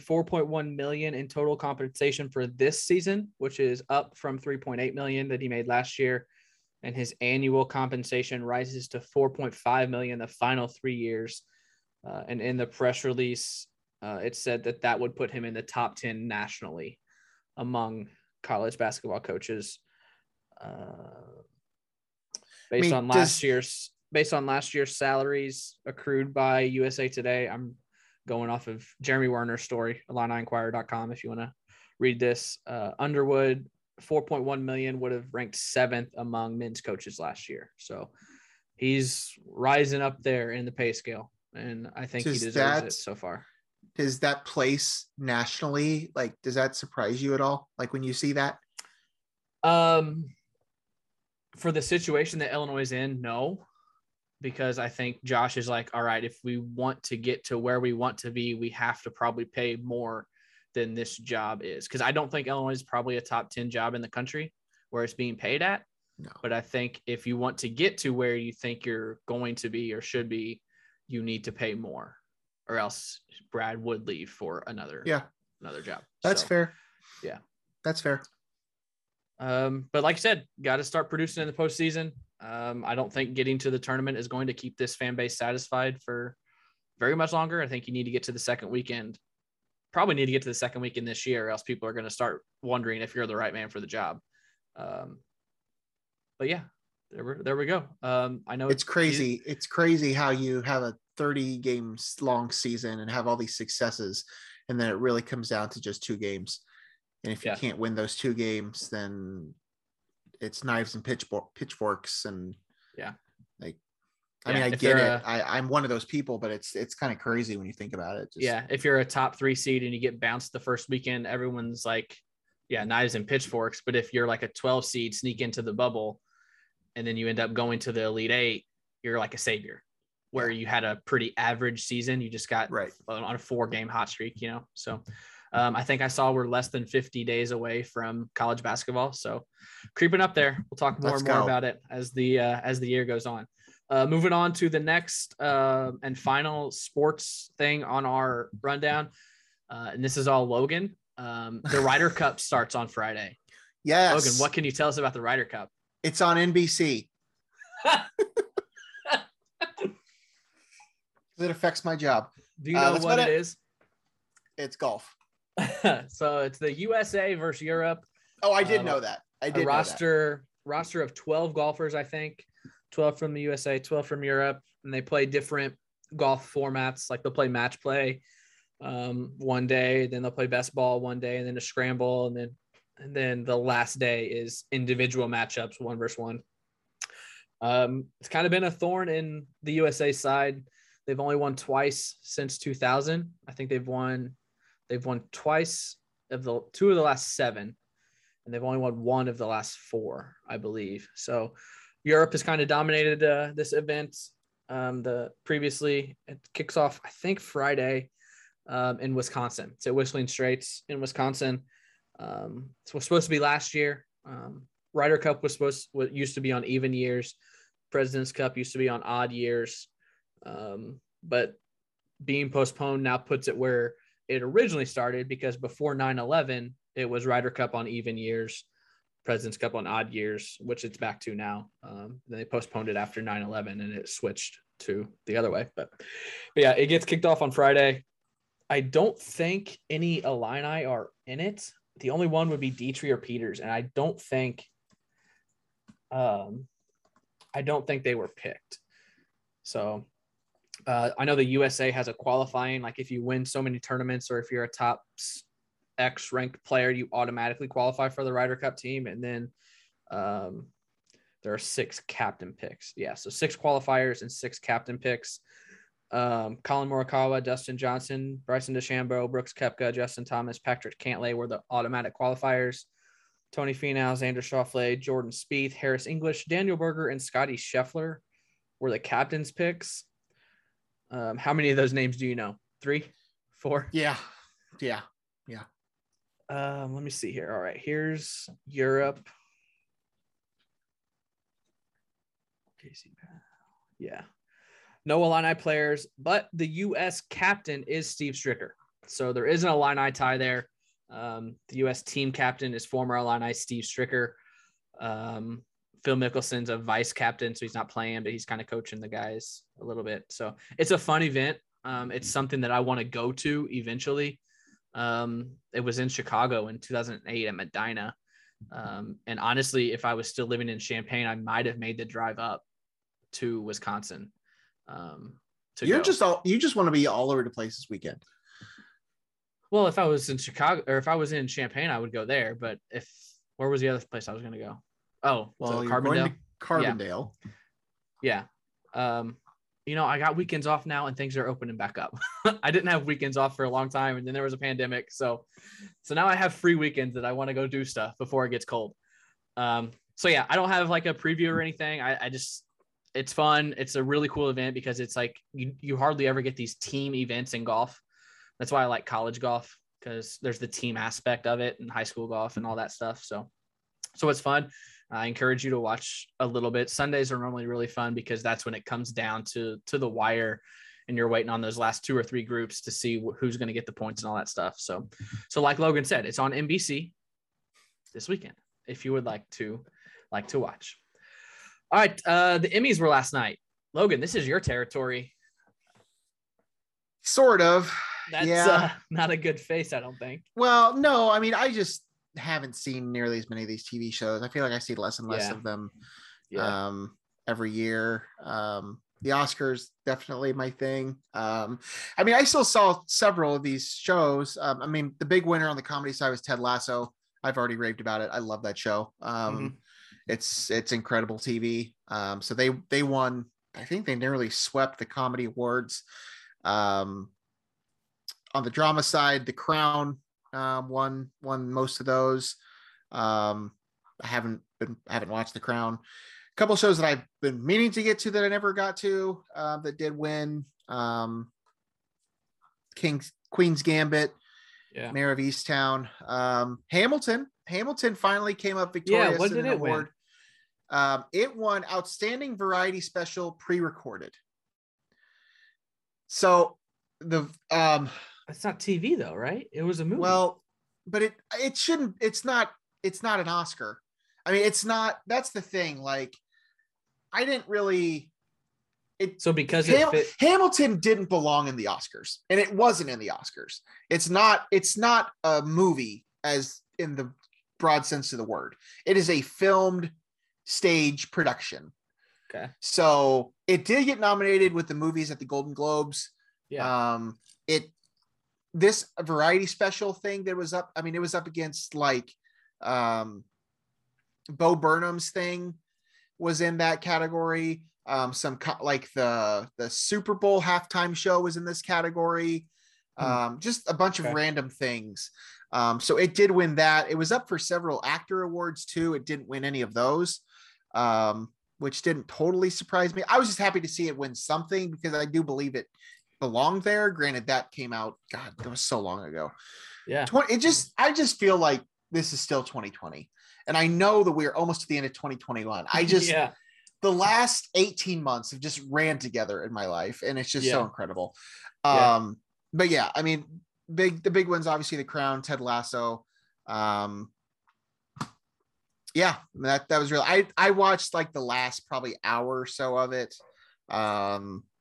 $4.1 million in total compensation for this season, which is up from $3.8 million that he made last year, and his annual compensation rises to $4.5 million the final 3 years. And in the press release, it said that would put him in the top 10 nationally among college basketball coaches, based on last year's based on last year's salaries accrued by USA Today. I'm going off of Jeremy Werner's story, IlliniInquirer.com, if you want to read this. Underwood, $4.1 million, would have ranked 7th among men's coaches last year. So he's rising up there in the pay scale, and I think he deserves it so far. Does that place nationally, like, does that surprise you at all? Like, when you see that? For the situation that Illinois is in, no, because I think Josh is like, all right, if we want to get to where we want to be, we have to probably pay more than this job is. Because I don't think Illinois is probably a top 10 job in the country where it's being paid at. No. But I think if you want to get to where you think you're going to be or should be, you need to pay more, or else Brad would leave for another job. That's fair. Yeah, that's fair. But like I said, got to start producing in the postseason. I don't think getting to the tournament is going to keep this fan base satisfied for very much longer. I think you need to get to the second weekend. Probably need to get to the second weekend this year, or else people are going to start wondering if you're the right man for the job. But yeah, there we go. I know it's crazy. It's crazy how you have a 30 games long season and have all these successes, and then it really comes down to just 2 games. And if you can't win those 2 games, then it's knives and pitchforks. And I mean, I get it. I'm one of those people, but it's kind of crazy when you think about it. If you're a top 3 seed and you get bounced the first weekend, everyone's like, yeah, knives and pitchforks. But if you're like a 12 seed, sneak into the bubble, and then you end up going to the Elite 8, you're like a savior, where you had a pretty average season. You just got on a 4-game hot streak, you know? So I think I saw we're less than 50 days away from college basketball. So creeping up there. We'll talk more and more about it as the year goes on. Moving on to the next and final sports thing on our rundown. And this is all Logan. The Ryder Cup starts on Friday. Yes. Logan, what can you tell us about the Ryder Cup? It's on NBC. It affects my job. Do you know what it is? It's golf. So it's the USA versus Europe. Oh, I did know that. I did. Roster of 12 golfers, I think. 12 from the USA, 12 from Europe, and they play different golf formats. Like, they'll play match play one day, then they'll play best ball one day, and then a scramble, and then the last day is individual matchups, 1 versus 1. It's kind of been a thorn in the USA side. They've only won twice since 2000. I think they've won twice of the 2 of the last 7, and they've only won 1 of the last 4, I believe. So Europe has kind of dominated this event. It kicks off, I think, Friday in Wisconsin. It's at Whistling Straits in Wisconsin. It was supposed to be last year. Ryder Cup was used to be on even years. President's Cup used to be on odd years. But being postponed now puts it where it originally started, because before 9/11, it was Ryder Cup on even years, President's Cup on odd years, which it's back to now. They postponed it after 9/11 and it switched to the other way. But yeah, it gets kicked off on Friday. I don't think any Illini are in it. The only one would be Dietrich or Peters. And I don't think they were picked. So I know the USA has a qualifying, like if you win so many tournaments or if you're a top X ranked player, you automatically qualify for the Ryder Cup team. And then there are 6 captain picks. Yeah. So 6 qualifiers and 6 captain picks. Colin Morikawa, Dustin Johnson, Bryson DeChambeau, Brooks Koepka, Justin Thomas, Patrick Cantlay were the automatic qualifiers. Tony Finau, Xander Schauffele, Jordan Spieth, Harris English, Daniel Berger, and Scottie Scheffler were the captain's picks. How many of those names do you know? 3, 4? Yeah. Let me see here. All right, here's Europe. Yeah. No Illini players, but the U.S. captain is Steve Stricker. So there is an Illini tie there. The U.S. team captain is former Illini Steve Stricker. Phil Mickelson's a vice captain, so he's not playing, but he's kind of coaching the guys a little bit. So it's a fun event. It's something that I want to go to eventually. It was in Chicago in 2008 at Medina. And honestly, if I was still living in Champaign, I might have made the drive up to Wisconsin. You just want to be all over the place this weekend. Well, if I was in Chicago or if I was in Champaign, I would go there. But where was the other place I was going to go? Oh, well, so Carbondale. Yeah. I got weekends off now and things are opening back up. I didn't have weekends off for a long time. And then there was a pandemic. So now I have free weekends that I want to go do stuff before it gets cold. I don't have like a preview or anything. I just, it's fun. It's a really cool event because it's like, you hardly ever get these team events in golf. That's why I like college golf, because there's the team aspect of it and high school golf and all that stuff. So it's fun. I encourage you to watch a little bit. Sundays are normally really fun because that's when it comes down to the wire and you're waiting on those last two or three groups to see who's going to get the points and all that stuff. So like Logan said, it's on NBC this weekend if you would like to watch. All right. The Emmys were last night. Logan, this is your territory. Sort of. That's not a good face, I don't think. Well, no, I mean, I just haven't seen nearly as many of these TV shows. I feel like I see less and less of them every year. The Oscars, definitely my thing. I still saw several of these shows. The big winner on the comedy side was Ted Lasso. I've already raved about it. I love that show. It's incredible TV. So they won. I think they nearly swept the comedy awards. On the drama side, The Crown won most of those. I haven't watched The Crown. A couple shows that I've been meaning to get to that I never got to that did win. Queen's Gambit, Mayor of Easttown, Hamilton. Hamilton finally came up victorious in an award. It won Outstanding Variety Special Pre-Recorded. So the it's not TV though, right? It was a movie. Well, but it shouldn't. It's not an Oscar. I mean, it's not. That's the thing. Like, I didn't really. Hamilton didn't belong in the Oscars, and it wasn't in the Oscars. It's not a movie as in the broad sense of the word. It is a filmed stage production. Okay. So it did get nominated with the movies at the Golden Globes. Yeah. This variety special thing that was up, it was up against like Bo Burnham's thing was in that category. The Super Bowl halftime show was in this category. Just a bunch of random things. So it did win that. It was up for several actor awards too. It didn't win any of those, which didn't totally surprise me. I was just happy to see it win something because I do believe it belonged there. Granted, that came out, God, that was so long ago. Yeah. I just feel like this is still 2020. And I know that we're almost to the end of 2021. The last 18 months have just ran together in my life. And it's just so incredible. The big ones, obviously The Crown, Ted Lasso. That was real. I watched like the last probably hour or so of it.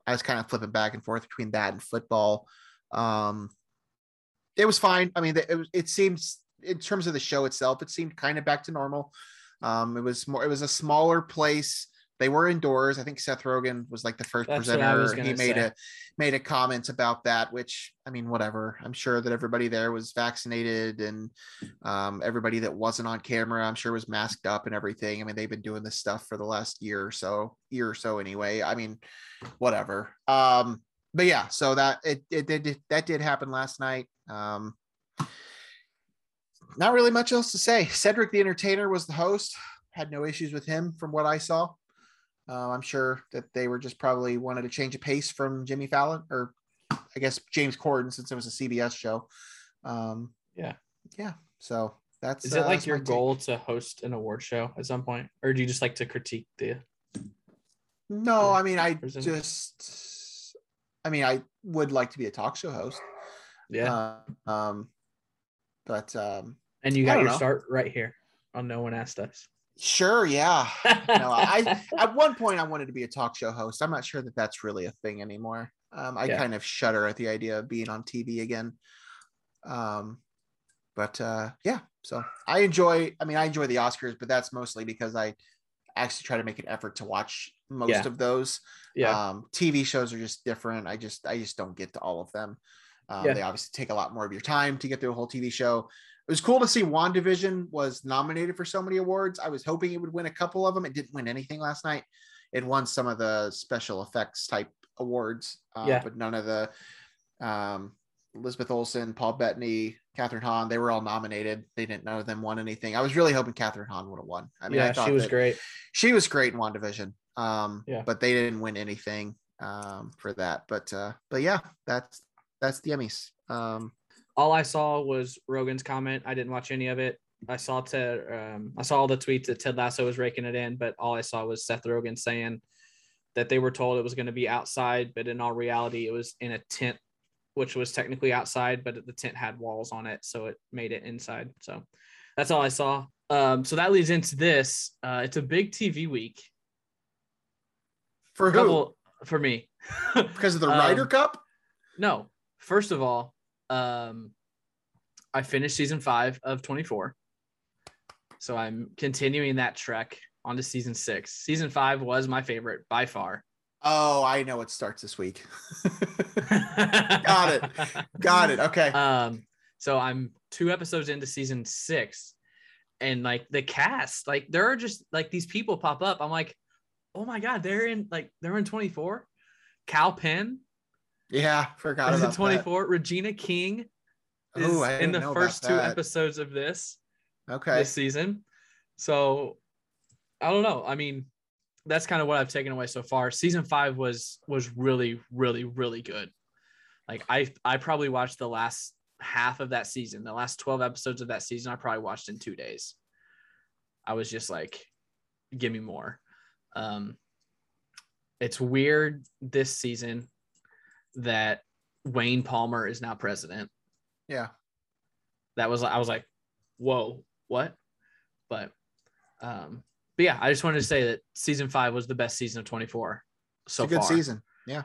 I was kind of flipping back and forth between that and football. It was fine. It seems in terms of the show itself, it seemed kind of back to normal. It was a smaller place. They were indoors. I think Seth Rogen was like the first presenter. He made a comment about that, which whatever. I'm sure that everybody there was vaccinated and everybody that wasn't on camera, I'm sure was masked up and everything. They've been doing this stuff for the last year or so anyway. Whatever. So that it did happen last night. Not really much else to say. Cedric the Entertainer was the host. Had no issues with him from what I saw. I'm sure that they were just probably wanted to change a pace from Jimmy Fallon or I guess James Corden since it was a CBS show. So that's, is it like your goal to host an award show at some point, or do you just like to critique the? No, I would like to be a talk show host. Yeah. And you got your start right here on No One Asked Us. Sure. Yeah. No, I at one point I wanted to be a talk show host. I'm not sure that that's really a thing anymore. I kind of shudder at the idea of being on TV again. So I enjoy the Oscars, but that's mostly because I actually try to make an effort to watch most of those. TV shows are just different. I just don't get to all of them. They obviously take a lot more of your time to get through a whole TV show. It was cool to see WandaVision was nominated for so many awards. I was hoping it would win a couple of them. It didn't win anything last night. It won some of the special effects type awards, but none of the Elizabeth Olsen, Paul Bettany, Catherine Hahn, they were all nominated. They didn't, none of them won anything. I was really hoping Catherine Hahn would have won. I mean, I thought she was great. She was great in WandaVision. But they didn't win anything for that. But yeah, that's the Emmys. All I saw was Rogan's comment. I didn't watch any of it. I saw all the tweets that Ted Lasso was raking it in, but all I saw was Seth Rogen saying that they were told it was going to be outside, but in all reality, it was in a tent, which was technically outside, but the tent had walls on it, so it made it inside. So that's all I saw. So that leads into this. It's a big TV week. For who? For me. Because of the Ryder Cup? No. First of all, I finished season 5 of 24. So I'm continuing that trek onto season 6. Season 5 was my favorite by far. Oh, I know it starts this week. Got it. Okay. So I'm 2 episodes into season 6, and like the cast, like there are just like these people pop up. I'm like, oh my God, they're in 24. Cal Penn. Yeah, forgot about 24. That. Regina King is in the first 2 episodes of this season. So I don't know. I mean, that's kind of what I've taken away so far. Season 5 was really, really, really good. Like I probably watched the last half of that season, the last 12 episodes of that season. I probably watched in 2 days. I was just like, give me more. It's weird this season that Wayne Palmer is now president. Yeah. I was like, whoa, what? But yeah, I just wanted to say that season 5 was the best season of 24 so far. It's a good season. Yeah.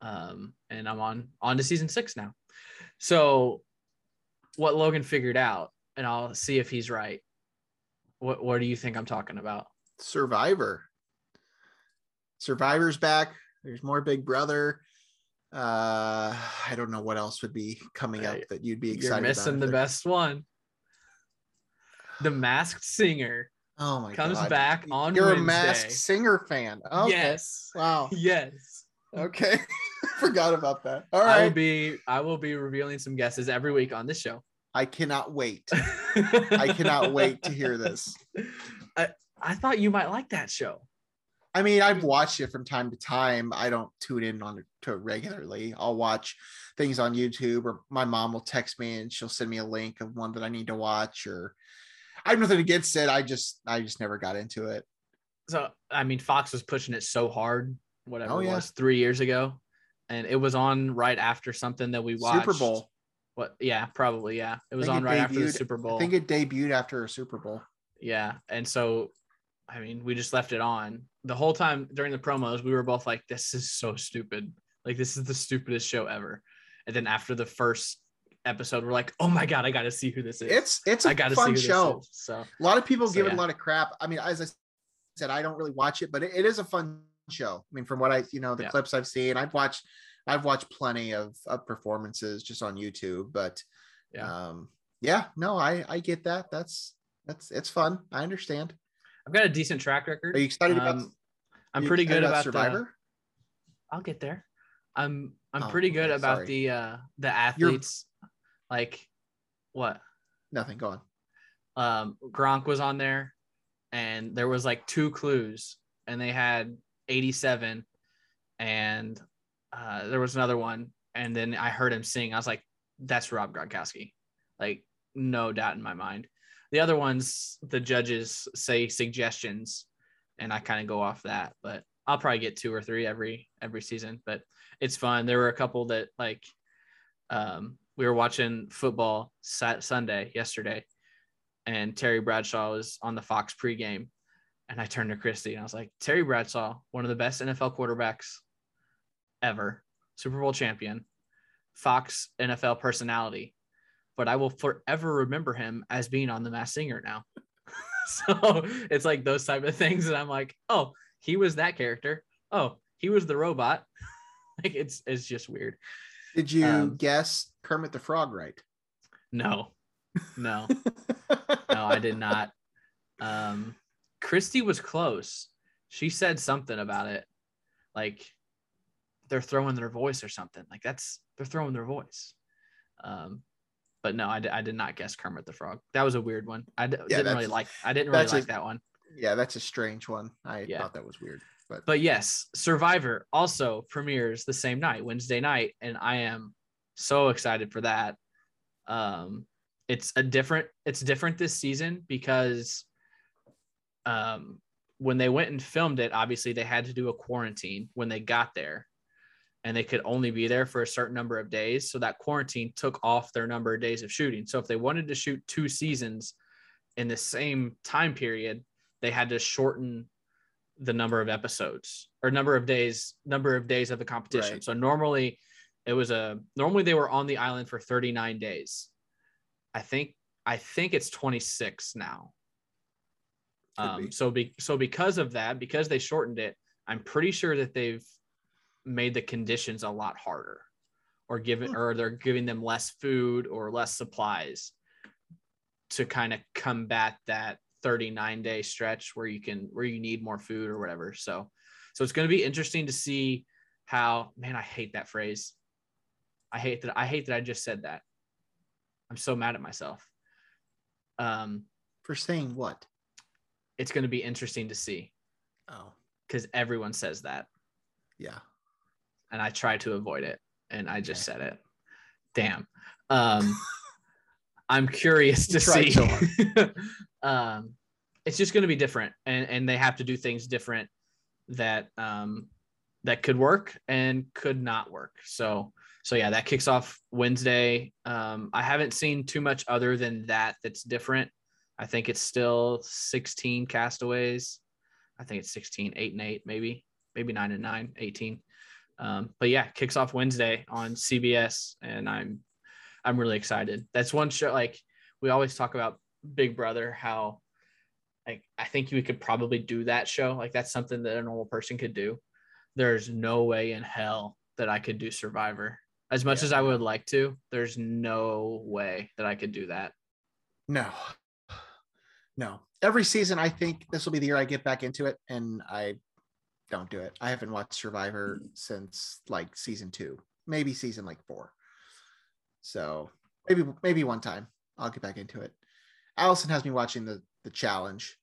And I'm on to season 6 now. So what Logan figured out, and I'll see if he's right. What do you think I'm talking about? Survivor. Survivor's back. There's more Big Brother. I don't know what else would be coming up that you'd be excited about. You're missing the best one. The Masked Singer. Oh my God. Comes back on Wednesday. You're a Masked Singer fan. Okay. Yes. Wow. Yes. Okay. Forgot about that. All right. I will be revealing some guesses every week on this show. I cannot wait. I cannot wait to hear this. I thought you might like that show. I mean, I've watched it from time to time. I don't tune in to it regularly. I'll watch things on YouTube, or my mom will text me and she'll send me a link of one that I need to watch, or I have nothing against it. I just never got into it. So, I mean, Fox was pushing it so hard, it was 3 years ago. And it was on right after something that we watched. Super Bowl. What? Yeah, probably. Yeah. It was on right after the Super Bowl. I think it debuted after a Super Bowl. Yeah. And so, I mean, we just left it on the whole time during the promos. We were both like, this is so stupid. Like, this is the stupidest show ever. And then after the first episode, we're like, oh my God, I gotta see who this is. It's a fun show. So a lot of people give it a lot of crap. I mean, as I said, I don't really watch it, but it is a fun show. I mean, from what I the clips I've seen, I've watched plenty of performances just on YouTube, but I get that. That's it's fun. I understand. I've got a decent track record. Are you excited about? I'm pretty good about Survivor. I'll get there. I'm pretty good about the athletes. Like what? Nothing. Go on. Gronk was on there, and there was like 2 clues, and they had 87, and there was another one, and then I heard him sing. I was like, "That's Rob Gronkowski," like no doubt in my mind. The other ones, the judges say suggestions, and I kind of go off that, but I'll probably get 2 or 3 every season, but it's fun. There were a couple that like, we were watching football Sunday yesterday, and Terry Bradshaw was on the Fox pregame, and I turned to Christy and I was like, Terry Bradshaw, one of the best NFL quarterbacks ever, Super Bowl champion, Fox NFL personality. But I will forever remember him as being on The Masked Singer now. So it's like those type of things. And I'm like, oh, he was that character. Oh, he was the robot. Like it's just weird. Did you guess Kermit the Frog right? No, no, I did not. Christy was close. She said something about it. Like they're throwing their voice or something. Like they're throwing their voice. But no, I did not guess Kermit the Frog. That was a weird one. I didn't really like that one. Yeah, that's a strange one. I thought that was weird. But yes, Survivor also premieres the same night, Wednesday night, and I am so excited for that. It's different this season because when they went and filmed it, obviously they had to do a quarantine when they got there, and they could only be there for a certain number of days. So that quarantine took off their number of days of shooting. So if they wanted to shoot two seasons in the same time period, they had to shorten the number of episodes or number of days of the competition. Right. So normally they were on the island for 39 days. I think it's 26 now. So because of that, because they shortened it, I'm pretty sure that they've made the conditions a lot harder or they're giving them less food or less supplies to kind of combat that 39-day stretch where you need more food or whatever. So it's going to be interesting to see how, man, I hate that phrase. I hate that I just said that. I'm so mad at myself. For saying what? It's going to be interesting to see. Oh, because everyone says that. Yeah. And I try to avoid it and I just said it. Damn. I'm curious to see. So it's just going to be different and they have to do things different that could work and could not work. So yeah, that kicks off Wednesday. I haven't seen too much other than that's different. I think it's still 16 castaways. I think it's 16, 8 and 8, maybe 9 and 9, 18. But yeah, kicks off Wednesday on CBS and I'm really excited. That's one show, like we always talk about Big Brother, how like I think we could probably do that show. Like that's something that a normal person could do. There's no way in hell that I could do Survivor. As much as I would like to, there's no way that I could do that. No. Every season, I think this will be the year I get back into it, and I don't do it. I haven't watched Survivor since like season 2, maybe season like 4. So maybe one time I'll get back into it. Allison has me watching the challenge.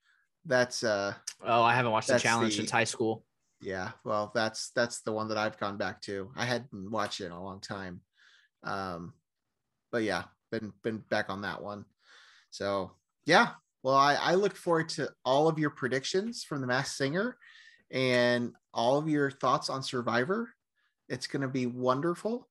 That's I haven't watched the challenge since high school. Yeah, well, that's the one that I've gone back to. I hadn't watched it in a long time, but yeah, been back on that one. So yeah, well, I look forward to all of your predictions from The Masked Singer and all of your thoughts on Survivor. It's going to be wonderful,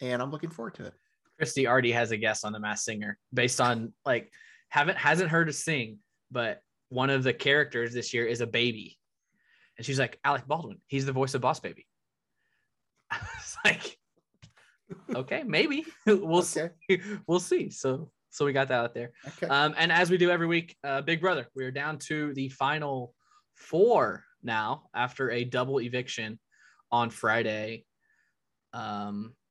and I'm looking forward to it. Christy already has a guess on The Masked Singer based on like hasn't heard her sing, but one of the characters this year is a baby. And she's like, Alec Baldwin, he's the voice of Boss Baby. I was like, okay, maybe we'll see. So we got that out there. Okay. And as we do every week, Big Brother, we are down to the final 4 now after a double eviction on Friday.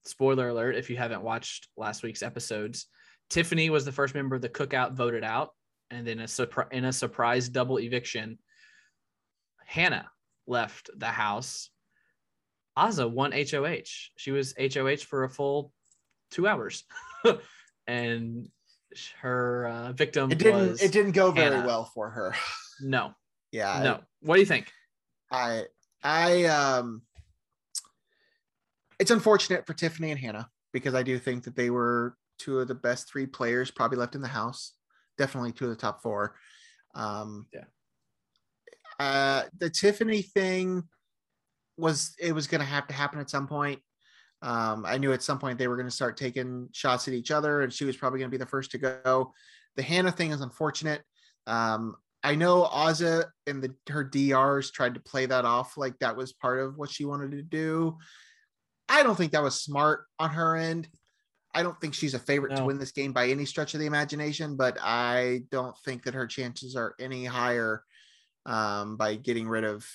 Spoiler alert, if you haven't watched last week's episodes, Tiffany was the first member of the cookout voted out. And then in a surprise double eviction, Hannah left the house. Azza won HOH. She was HOH for a full 2 hours. And her victim was It didn't go very well for her. No. Yeah. No. What do you think? It's unfortunate for Tiffany and Hannah because I do think that they were two of the best 3 players probably left in the house. Definitely 2 of the top 4. Yeah. The Tiffany thing was going to have to happen at some point. I knew at some point they were going to start taking shots at each other, and she was probably going to be the first to go. The Hannah thing is unfortunate. I know Azza and her DRs tried to play that off like that was part of what she wanted to do. I don't think that was smart on her end. I don't think she's a favorite to win this game by any stretch of the imagination, but I don't think that her chances are any higher by getting rid of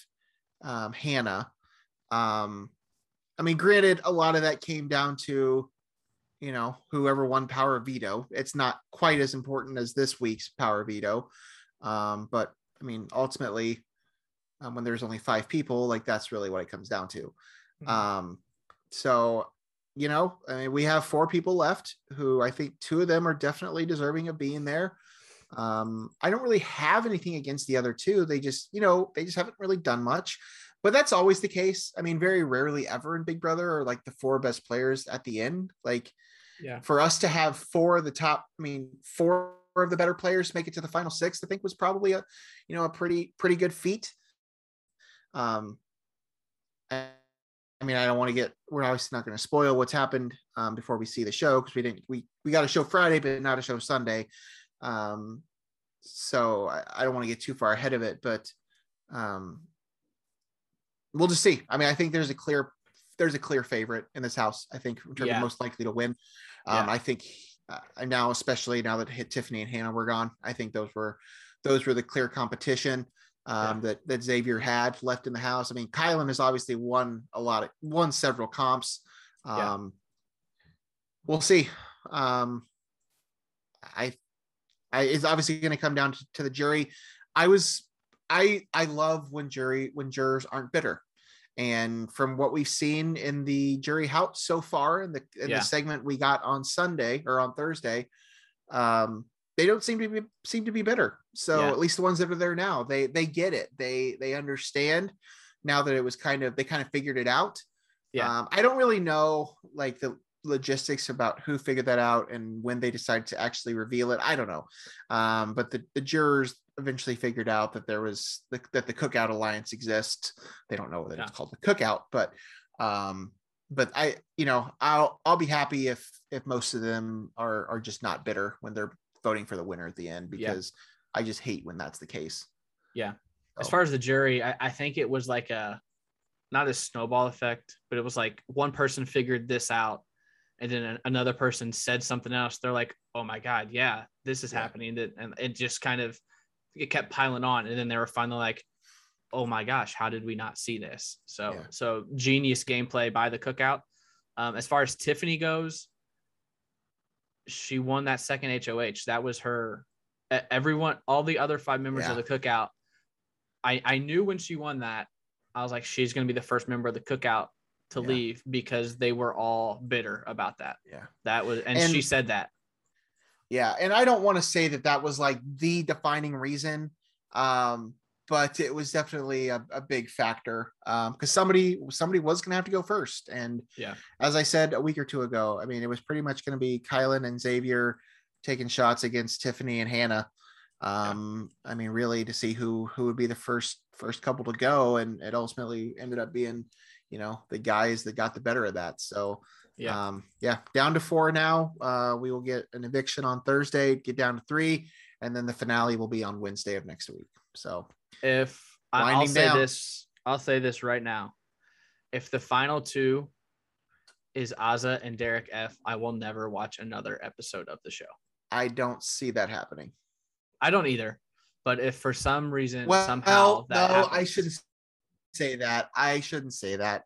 Hannah. I mean, granted, a lot of that came down to, you know, whoever won Power Veto. It's not quite as important as this week's Power Veto. But I mean, ultimately, when there's only five people, like that's really what it comes down to. So, you know, I mean, we have four people left who I think two of them are definitely deserving of being there. I don't really have anything against the other two. They just, you know, they just haven't really done much, but that's always the case. I mean, very rarely ever in Big Brother are like the four best players at the end. Like, yeah, for us to have four of the top, I mean, four of the better players make it to the final six, I think was probably a, you know, a pretty good feat. I mean, I don't want to get, we're obviously not going to spoil what's happened before we see the show, because we got a show Friday, but not a show Sunday. So I don't want to get too far ahead of it, but we'll just see. I mean, I think there's a clear favorite in this house, I think, in terms of most likely to win. I think now, especially now that Tiffany and Hannah were gone, I think those were the clear competition that Xavier had left in the house. I mean, Kylan has obviously won several comps. We'll see. It's obviously going to come down to the jury. I love when jurors aren't bitter, and from what we've seen in the jury house so far in the segment we got on Sunday or on Thursday, they don't seem to be bitter. So at least the ones that are there now, they get it. They understand now that it was they kind of figured it out. I don't really know like the logistics about who figured that out and when they decided to actually reveal it. I don't know. But the jurors eventually figured out that there was that the Cookout Alliance exists. They don't know that it's called the Cookout, but I, you know, I'll be happy if most of them are just not bitter when they're voting for the winner at the end, because I just hate when that's the case. As far as the jury, I think it was like not a snowball effect, but it was like one person figured this out and then another person said something else. They're like, oh my God, this is happening. And it just kind of, it kept piling on. And then they were finally like, oh my gosh, how did we not see this? So genius gameplay by the Cookout. As far as Tiffany goes, she won that second HOH. That was her. Everyone, all the other five members of the Cookout, I knew when she won that, I was like, she's going to be the first member of the Cookout to leave, because they were all bitter about that. That was, and she said that. And I don't want to say that was like the defining reason, but it was definitely a big factor, because somebody was going to have to go first. And as I said a week or two ago, I mean, it was pretty much going to be Kylan and Xavier taking shots against Tiffany and Hannah. I mean, really to see who would be the first couple to go. And it ultimately ended up being, you know, the guys that got the better of that. So down to four now. We will get an eviction on Thursday, get down to three, and then the finale will be on Wednesday of next week. So I'll say this right now. If the final two is Azza and Derek F, I will never watch another episode of the show. I don't see that happening. I don't either. But if for some reason, happens, I shouldn't say that. I shouldn't say that.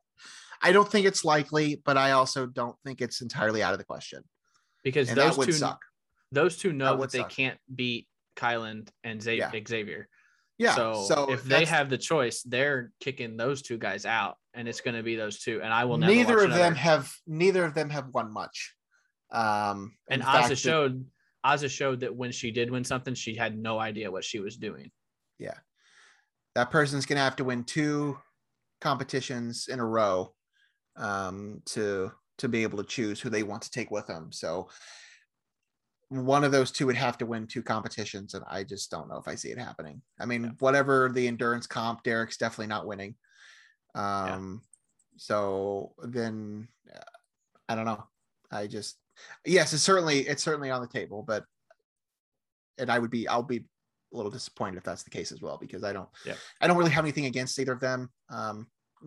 I don't think it's likely, but I also don't think it's entirely out of the question. Because those two know that they can't beat Kylan and Xavier. So if they have the choice, they're kicking those two guys out, and it's going to be those two. And I will never. Neither of them have won much. And Azza showed that when she did win something, she had no idea what she was doing. Yeah, that person's going to have to win two competitions in a row to be able to choose who they want to take with them. So one of those two would have to win two competitions, and I just don't know if I see it happening. I mean, whatever the endurance comp, Derek's definitely not winning. So then I don't know. I just, yes, it's certainly on the table, but, and I'll be a little disappointed if that's the case as well, because I don't really have anything against either of them.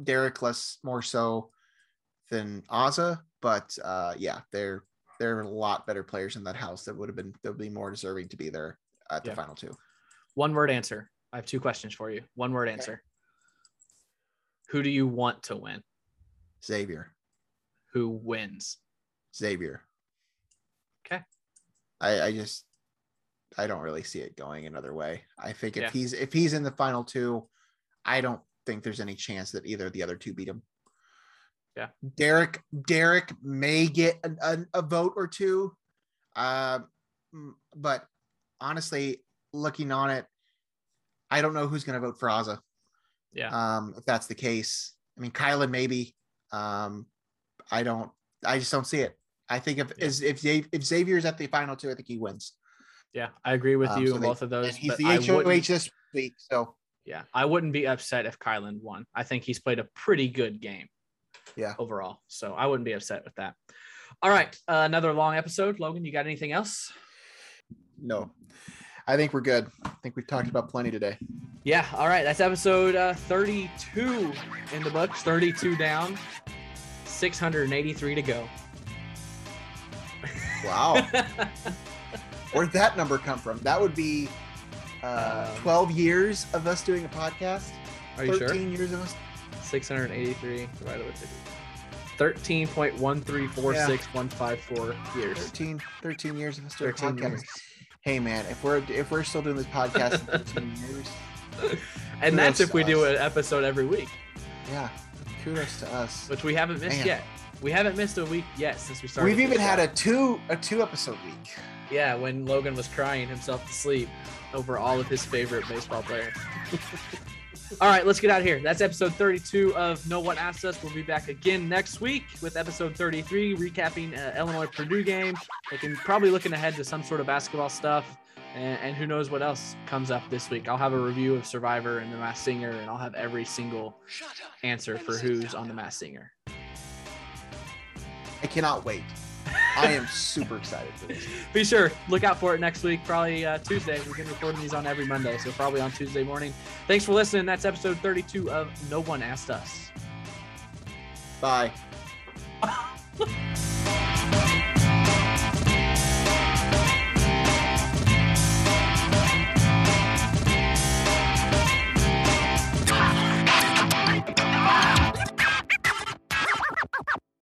Derek less, more so than Azza, but there are a lot better players in that house that would be more deserving to be there at the final two. One word answer. I have two questions for you. One word answer. Who do you want to win? Xavier. Who wins? Xavier. Okay. I don't really see it going another way. I think if he's in the final two, I don't think there's any chance that either of the other two beat him. Yeah. Derek may get a vote or two. But honestly, looking on it, I don't know who's going to vote for Azza. Yeah. If that's the case, I mean, Kylan, maybe, I just don't see it. I think if Xavier's at the final two, I think he wins. Yeah. I agree with you on both of those. He's the HOH this week. So yeah, I wouldn't be upset if Kylan won. I think he's played a pretty good game. Yeah. Overall. So I wouldn't be upset with that. All right. Another long episode. Logan, you got anything else? No, I think we're good. I think we've talked about plenty today. Yeah. All right. That's episode 32 in the books, 32 down, 683 to go. Wow. Where'd that number come from? That would be 12 years of us doing a podcast. Are you 13 sure? 13 years of us. 683 divided with 50. 13.1346154 years. 13 years of us doing a podcast. Years. Hey man, if we're still doing this podcast in 13 years, and that's if we do an episode every week. Yeah, kudos to us. Which we haven't missed yet. We haven't missed a week yet since we started. We've even had a two episode week. Yeah, when Logan was crying himself to sleep over all of his favorite baseball players. All right, let's get out of here. That's episode 32 of No One Asked Us. We'll be back again next week with episode 33, recapping Illinois-Purdue game. Probably looking ahead to some sort of basketball stuff, and who knows what else comes up this week. I'll have a review of Survivor and The Masked Singer, and I'll have every single answer for who's on The Masked Singer. I cannot wait. I am super excited for this. Be sure, look out for it next week, probably Tuesday. We've been recording these on every Monday, so probably on Tuesday morning. Thanks for listening. That's episode 32 of No One Asked Us. Bye.